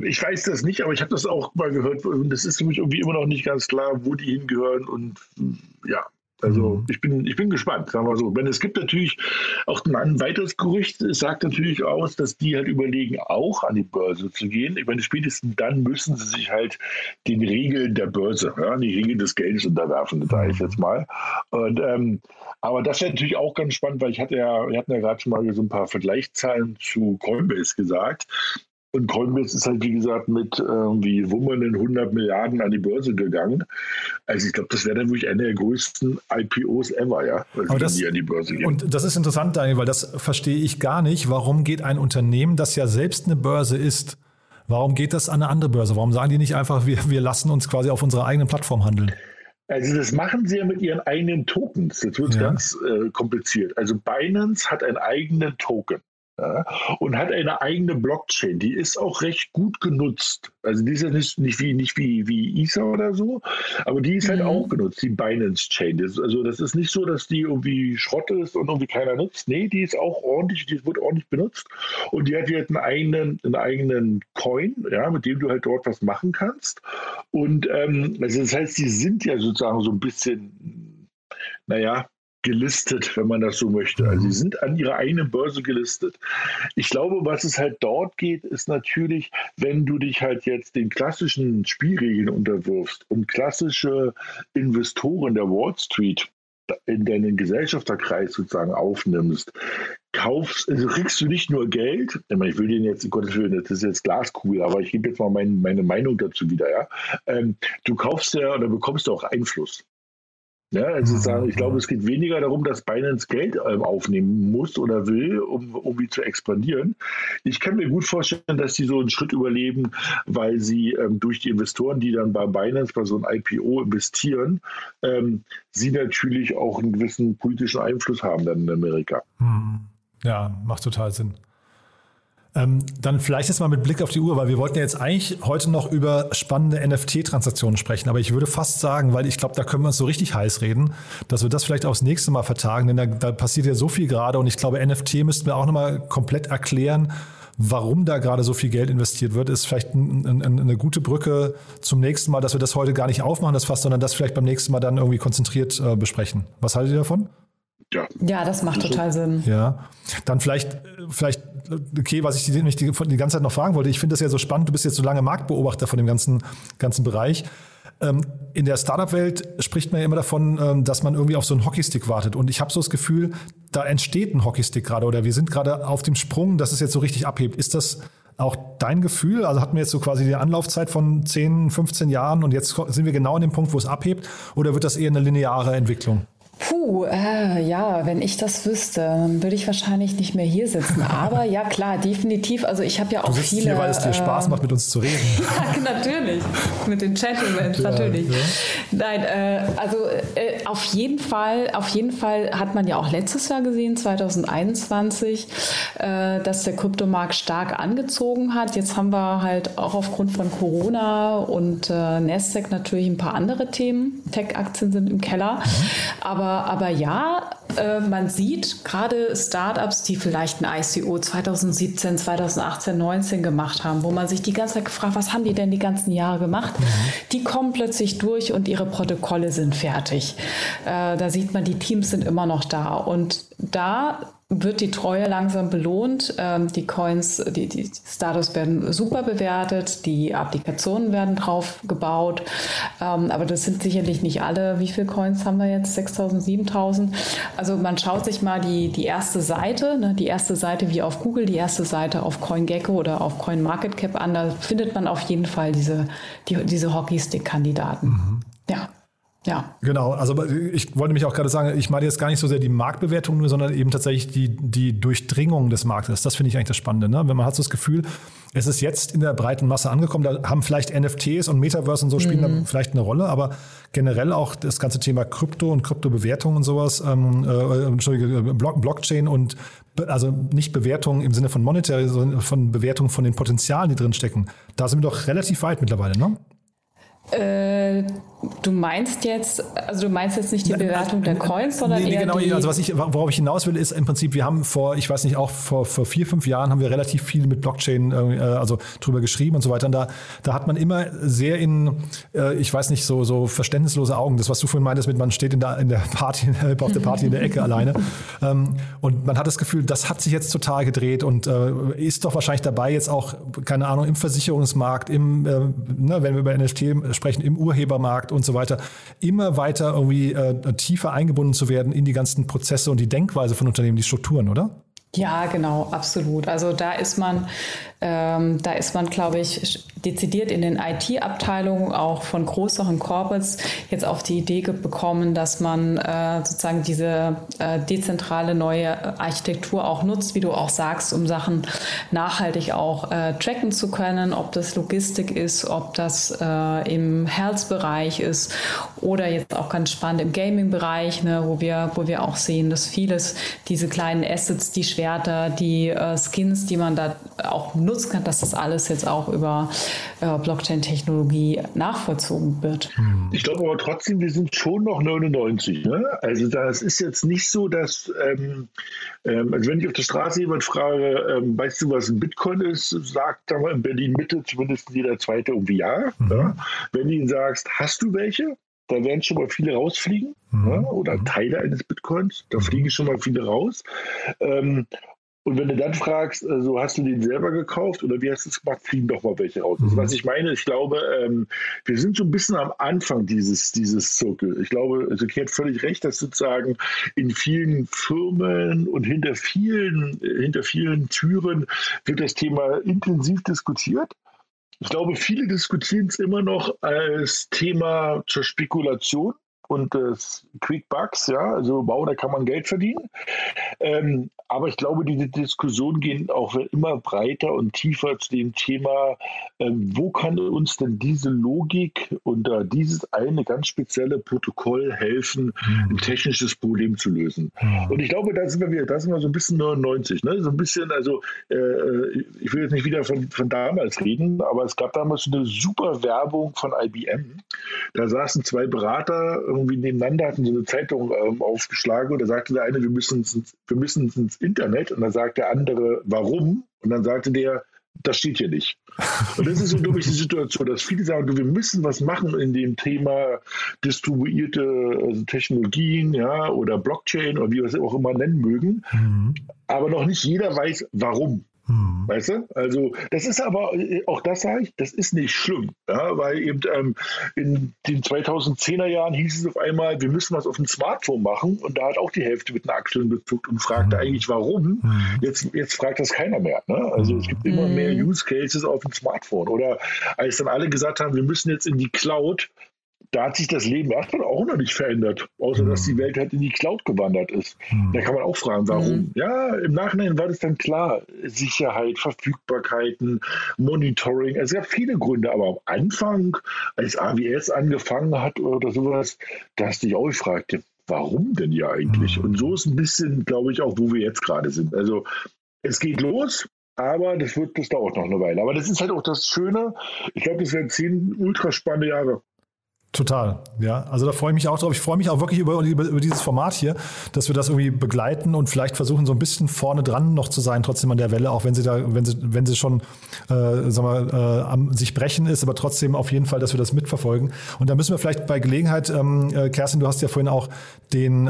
Ich weiß das nicht, aber ich habe das auch mal gehört. Das ist für mich irgendwie immer noch nicht ganz klar, wo die hingehören und ja. Also ich bin gespannt, sagen wir so. Wenn es gibt natürlich auch ein weiteres Gerücht, es sagt natürlich aus, dass die halt überlegen, auch an die Börse zu gehen. Ich meine, spätestens dann müssen sie sich halt den Regeln der Börse, ja, die Regeln des Geldes unterwerfen, das sage ich jetzt mal. Und, aber das wäre natürlich auch ganz spannend, weil wir hatten ja gerade schon mal so ein paar Vergleichszahlen zu Coinbase gesagt. Und Coinbase ist halt, wie gesagt, mit irgendwie wummernden 100 Milliarden an die Börse gegangen. Also ich glaube, das wäre dann wirklich eine der größten IPOs ever, ja, die an die Börse gehen. Und das ist interessant, Daniel, weil das verstehe ich gar nicht. Warum geht ein Unternehmen, das ja selbst eine Börse ist, warum geht das an eine andere Börse? Warum sagen die nicht einfach, wir lassen uns quasi auf unserer eigenen Plattform handeln? Also das machen sie ja mit ihren eigenen Tokens. Jetzt wird es ganz kompliziert. Also Binance hat einen eigenen Token. Ja, und hat eine eigene Blockchain, die ist auch recht gut genutzt. Also die ist ja nicht wie Ether oder so, aber die ist halt auch genutzt, die Binance-Chain. Das ist nicht so, dass die irgendwie Schrott ist und irgendwie keiner nutzt. Nee, die ist auch ordentlich, die wird ordentlich benutzt. Und die hat halt einen eigenen Coin, ja, mit dem du halt dort was machen kannst. Und also das heißt, die sind ja sozusagen so ein bisschen, naja, gelistet, wenn man das so möchte. Also sie sind an ihrer eigenen Börse gelistet. Ich glaube, was es halt dort geht, ist natürlich, wenn du dich halt jetzt den klassischen Spielregeln unterwirfst und klassische Investoren der Wall Street in deinen Gesellschafterkreis sozusagen aufnimmst, kriegst du nicht nur Geld, ich will den jetzt, Gottes Willen, das ist jetzt Glaskugel, aber ich gebe jetzt mal meine Meinung dazu wieder, ja. Du kaufst ja oder bekommst auch Einfluss. Ja, also ich glaube, es geht weniger darum, dass Binance Geld aufnehmen muss oder will, um wie zu expandieren. Ich kann mir gut vorstellen, dass sie so einen Schritt überleben, weil sie durch die Investoren, die dann bei Binance bei so einem IPO investieren, sie natürlich auch einen gewissen politischen Einfluss haben dann in Amerika. Ja, macht total Sinn. Dann vielleicht jetzt mal mit Blick auf die Uhr, weil wir wollten ja jetzt eigentlich heute noch über spannende NFT-Transaktionen sprechen, aber ich würde fast sagen, weil ich glaube, da können wir uns so richtig heiß reden, dass wir das vielleicht aufs nächste Mal vertagen, denn da passiert ja so viel gerade und ich glaube, NFT müssten wir auch nochmal komplett erklären, warum da gerade so viel Geld investiert wird. Ist vielleicht eine gute Brücke zum nächsten Mal, dass wir das heute gar nicht aufmachen, das Fass, sondern das vielleicht beim nächsten Mal dann irgendwie konzentriert besprechen. Was haltet ihr davon? Ja, das macht total Sinn. Ja, dann vielleicht, okay, was ich die ganze Zeit noch fragen wollte, ich finde das ja so spannend, du bist jetzt so lange Marktbeobachter von dem ganzen Bereich. In der Startup-Welt spricht man ja immer davon, dass man irgendwie auf so einen Hockeystick wartet. Und ich habe so das Gefühl, da entsteht ein Hockeystick gerade oder wir sind gerade auf dem Sprung, dass es jetzt so richtig abhebt. Ist das auch dein Gefühl? Also hatten wir jetzt so quasi die Anlaufzeit von 10, 15 Jahren und jetzt sind wir genau an dem Punkt, wo es abhebt? Oder wird das eher eine lineare Entwicklung? Ja, wenn ich das wüsste, dann würde ich wahrscheinlich nicht mehr hier sitzen. Aber ja, klar, definitiv. Also ich habe ja auch viele... Du sitzt hier, weil es dir Spaß macht, mit uns zu reden. Ja, natürlich. Mit den Chat-Events, ja, natürlich. Ja. Nein, auf jeden Fall hat man ja auch letztes Jahr gesehen, 2021, dass der Kryptomarkt stark angezogen hat. Jetzt haben wir halt auch aufgrund von Corona und Nasdaq natürlich ein paar andere Themen. Tech-Aktien sind im Keller. Mhm. Aber ja, man sieht gerade Startups, die vielleicht ein ICO 2017, 2018, 2019 gemacht haben, wo man sich die ganze Zeit gefragt, was haben die denn die ganzen Jahre gemacht? Die kommen plötzlich durch und ihre Protokolle sind fertig. Da sieht man, die Teams sind immer noch da. Und da wird die Treue langsam belohnt. Die Coins, die Startups werden super bewertet, die Applikationen werden drauf gebaut, aber das sind sicherlich nicht alle. Wie viele Coins haben wir jetzt? 6.000, 7.000? Also man schaut sich mal die erste Seite, ne? Die erste Seite wie auf Google, die erste Seite auf CoinGecko oder auf CoinMarketCap an, da findet man auf jeden Fall diese Hockeystick-Kandidaten. Mhm. Ja. Ja. Genau, also ich wollte mich auch gerade sagen, ich meine jetzt gar nicht so sehr die Marktbewertung nur, sondern eben tatsächlich die Durchdringung des Marktes. Das finde ich eigentlich das Spannende, ne? Wenn man hat so das Gefühl, es ist jetzt in der breiten Masse angekommen, da haben vielleicht NFTs und Metaverse und so spielen da vielleicht eine Rolle, aber generell auch das ganze Thema Krypto und Kryptobewertung und sowas, Blockchain und also nicht Bewertung im Sinne von monetary, sondern von Bewertung von den Potenzialen, die drin stecken. Da sind wir doch relativ weit mittlerweile, ne? Du meinst jetzt nicht die Bewertung der Coins, sondern eher genau, die... Also worauf ich hinaus will, ist im Prinzip, wir haben vor 4-5 Jahren haben wir relativ viel mit Blockchain, also drüber geschrieben und so weiter. Und da hat man immer sehr so verständnislose Augen. Das, was du vorhin meintest, mit man steht auf der Party in der Ecke alleine. Und man hat das Gefühl, das hat sich jetzt total gedreht und ist doch wahrscheinlich dabei jetzt auch, keine Ahnung, im Versicherungsmarkt, wenn wir über NFT sprechen, im Urhebermarkt und so weiter, immer weiter irgendwie tiefer eingebunden zu werden in die ganzen Prozesse und die Denkweise von Unternehmen, die Strukturen, oder? Ja, genau, absolut. Also da ist man, glaube ich, dezidiert in den IT-Abteilungen auch von größeren Corporates jetzt auf die Idee bekommen, dass man sozusagen diese dezentrale neue Architektur auch nutzt, wie du auch sagst, um Sachen nachhaltig auch tracken zu können, ob das Logistik ist, ob das im Health-Bereich ist oder jetzt auch ganz spannend im Gaming-Bereich, ne, wo wir auch sehen, dass vieles diese kleinen Assets, die Schwerter, die Skins, die man da auch nutzen kann, dass das alles jetzt auch über Blockchain-Technologie nachvollzogen wird. Ich glaube aber trotzdem, wir sind schon noch 99. Ne? Also das ist jetzt nicht so, dass also wenn ich auf der Straße jemand frage, weißt du, was ein Bitcoin ist, sagt dann in Berlin-Mitte zumindest jeder Zweite irgendwie ja. Mhm. Ne? Wenn du ihn sagst, hast du welche? Da werden schon mal viele rausfliegen, ja, oder Teile eines Bitcoins, da fliegen schon mal viele raus. Und wenn du dann fragst, also hast du den selber gekauft oder wie hast du es gemacht, fliegen doch mal welche raus. Also was ich meine, ich glaube, wir sind so ein bisschen am Anfang dieses Zirkel. Ich glaube, also Kate hat völlig recht, dass sozusagen in vielen Firmen und hinter vielen Türen wird das Thema intensiv diskutiert. Ich glaube, viele diskutieren es immer noch als Thema zur Spekulation und des Quick Bucks, ja, also da kann man Geld verdienen. Aber ich glaube, diese Diskussionen gehen auch immer breiter und tiefer zu dem Thema, wo kann uns denn diese Logik und dieses eine ganz spezielle Protokoll helfen, ein technisches Problem zu lösen. Und ich glaube, da sind wir so ein bisschen 99, ne? So ein bisschen, also ich will jetzt nicht wieder von damals reden, aber es gab damals eine super Werbung von IBM. Da saßen zwei Berater irgendwie nebeneinander, hatten so eine Zeitung aufgeschlagen und da sagte der eine, wir müssen ins Internet und dann sagt der andere, warum? Und dann sagte der, das steht hier nicht. Und das ist so, glaube ich, die Situation, dass viele sagen, wir müssen was machen in dem Thema distribuierte Technologien, ja, oder Blockchain oder wie wir es auch immer nennen mögen, aber noch nicht jeder weiß, warum. Weißt du? Also das ist aber, auch das sage ich, das ist nicht schlimm, ja, weil eben in den 2010er Jahren hieß es auf einmal, wir müssen was auf dem Smartphone machen und da hat auch die Hälfte mit einer Achseln gezuckt und fragte eigentlich, warum. Jetzt fragt das keiner mehr. Ne? Also es gibt immer mehr Use Cases auf dem Smartphone. Oder als dann alle gesagt haben, wir müssen jetzt in die Cloud, da hat sich das Leben erstmal auch noch nicht verändert, außer dass die Welt halt in die Cloud gewandert ist. Da kann man auch fragen, warum. Ja, im Nachhinein war das dann klar. Sicherheit, Verfügbarkeiten, Monitoring. Also es gab viele Gründe, aber am Anfang, als AWS angefangen hat oder sowas, da hast du dich auch gefragt, warum denn ja eigentlich? Und so ist ein bisschen, glaube ich, auch, wo wir jetzt gerade sind. Also es geht los. Aber das wird das dauert noch eine Weile. Aber das ist halt auch das Schöne. Ich glaube, das werden 10 ultra spannende Jahre. Total, ja. Also da freue ich mich auch drauf. Ich freue mich auch wirklich über dieses Format hier, dass wir das irgendwie begleiten und vielleicht versuchen, so ein bisschen vorne dran noch zu sein, trotzdem an der Welle, auch wenn sie schon am sich brechen ist, aber trotzdem auf jeden Fall, dass wir das mitverfolgen. Und da müssen wir vielleicht bei Gelegenheit, Kerstin, du hast ja vorhin auch den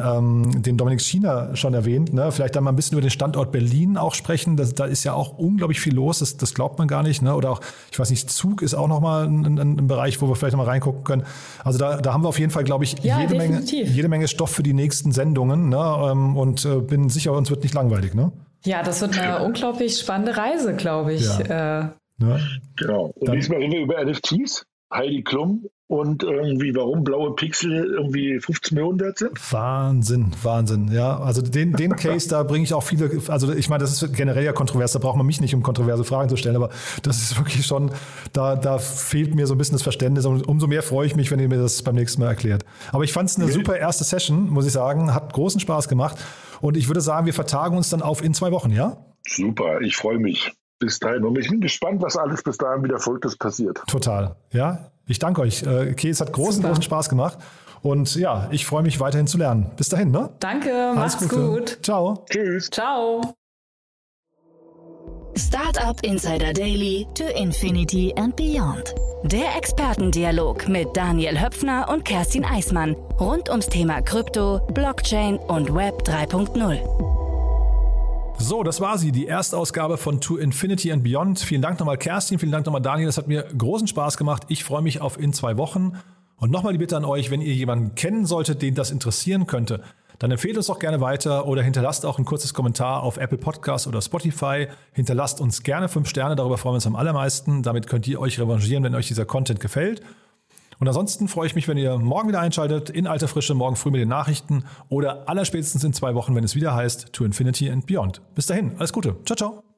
Dominik Schiener schon erwähnt, ne? Vielleicht dann mal ein bisschen über den Standort Berlin auch sprechen. Da ist ja auch unglaublich viel los, das glaubt man gar nicht, ne? Oder auch, ich weiß nicht, Zug ist auch nochmal ein Bereich, wo wir vielleicht mal reingucken können. Also da haben wir auf jeden Fall, glaube ich, ja, jede Menge Stoff für die nächsten Sendungen, ne? Und bin sicher, uns wird nicht langweilig. Ne? Ja, das wird eine unglaublich spannende Reise, glaube ich. Ja. Ne? Genau. Und diesmal reden wir über NFTs, Heidi Klum und irgendwie, warum blaue Pixel irgendwie 15 Millionen wert sind? Wahnsinn. Ja, also den Case, da bringe ich auch viele, also ich meine, das ist generell ja kontrovers, da braucht man mich nicht, um kontroverse Fragen zu stellen, aber das ist wirklich schon, da fehlt mir so ein bisschen das Verständnis und umso mehr freue ich mich, wenn ihr mir das beim nächsten Mal erklärt. Aber ich fand es eine super erste Session, muss ich sagen, hat großen Spaß gemacht und ich würde sagen, wir vertagen uns dann auf in 2 Wochen, ja? Super, ich freue mich. Bis dahin. Und ich bin gespannt, was alles bis dahin wieder Folgendes passiert. Total, ja. Ich danke euch. Okay, es hat großen Spaß gemacht. Und ja, ich freue mich weiterhin zu lernen. Bis dahin, ne? Danke, alles macht's gut. Ciao. Tschüss. Ciao. Startup Insider Daily to Infinity and Beyond. Der Expertendialog mit Daniel Höpfner und Kerstin Eismann rund ums Thema Krypto, Blockchain und Web 3.0. So, das war sie, die Erstausgabe von To Infinity and Beyond. Vielen Dank nochmal Kerstin, vielen Dank nochmal Daniel, das hat mir großen Spaß gemacht. Ich freue mich auf in 2 Wochen. Und nochmal die Bitte an euch, wenn ihr jemanden kennen solltet, den das interessieren könnte, dann empfehlt uns doch gerne weiter oder hinterlasst auch ein kurzes Kommentar auf Apple Podcasts oder Spotify. Hinterlasst uns gerne 5 Sterne, darüber freuen wir uns am allermeisten. Damit könnt ihr euch revanchieren, wenn euch dieser Content gefällt. Und ansonsten freue ich mich, wenn ihr morgen wieder einschaltet, in alter Frische, morgen früh mit den Nachrichten oder allerspätestens in 2 Wochen, wenn es wieder heißt To Infinity and Beyond. Bis dahin, alles Gute. Ciao, ciao.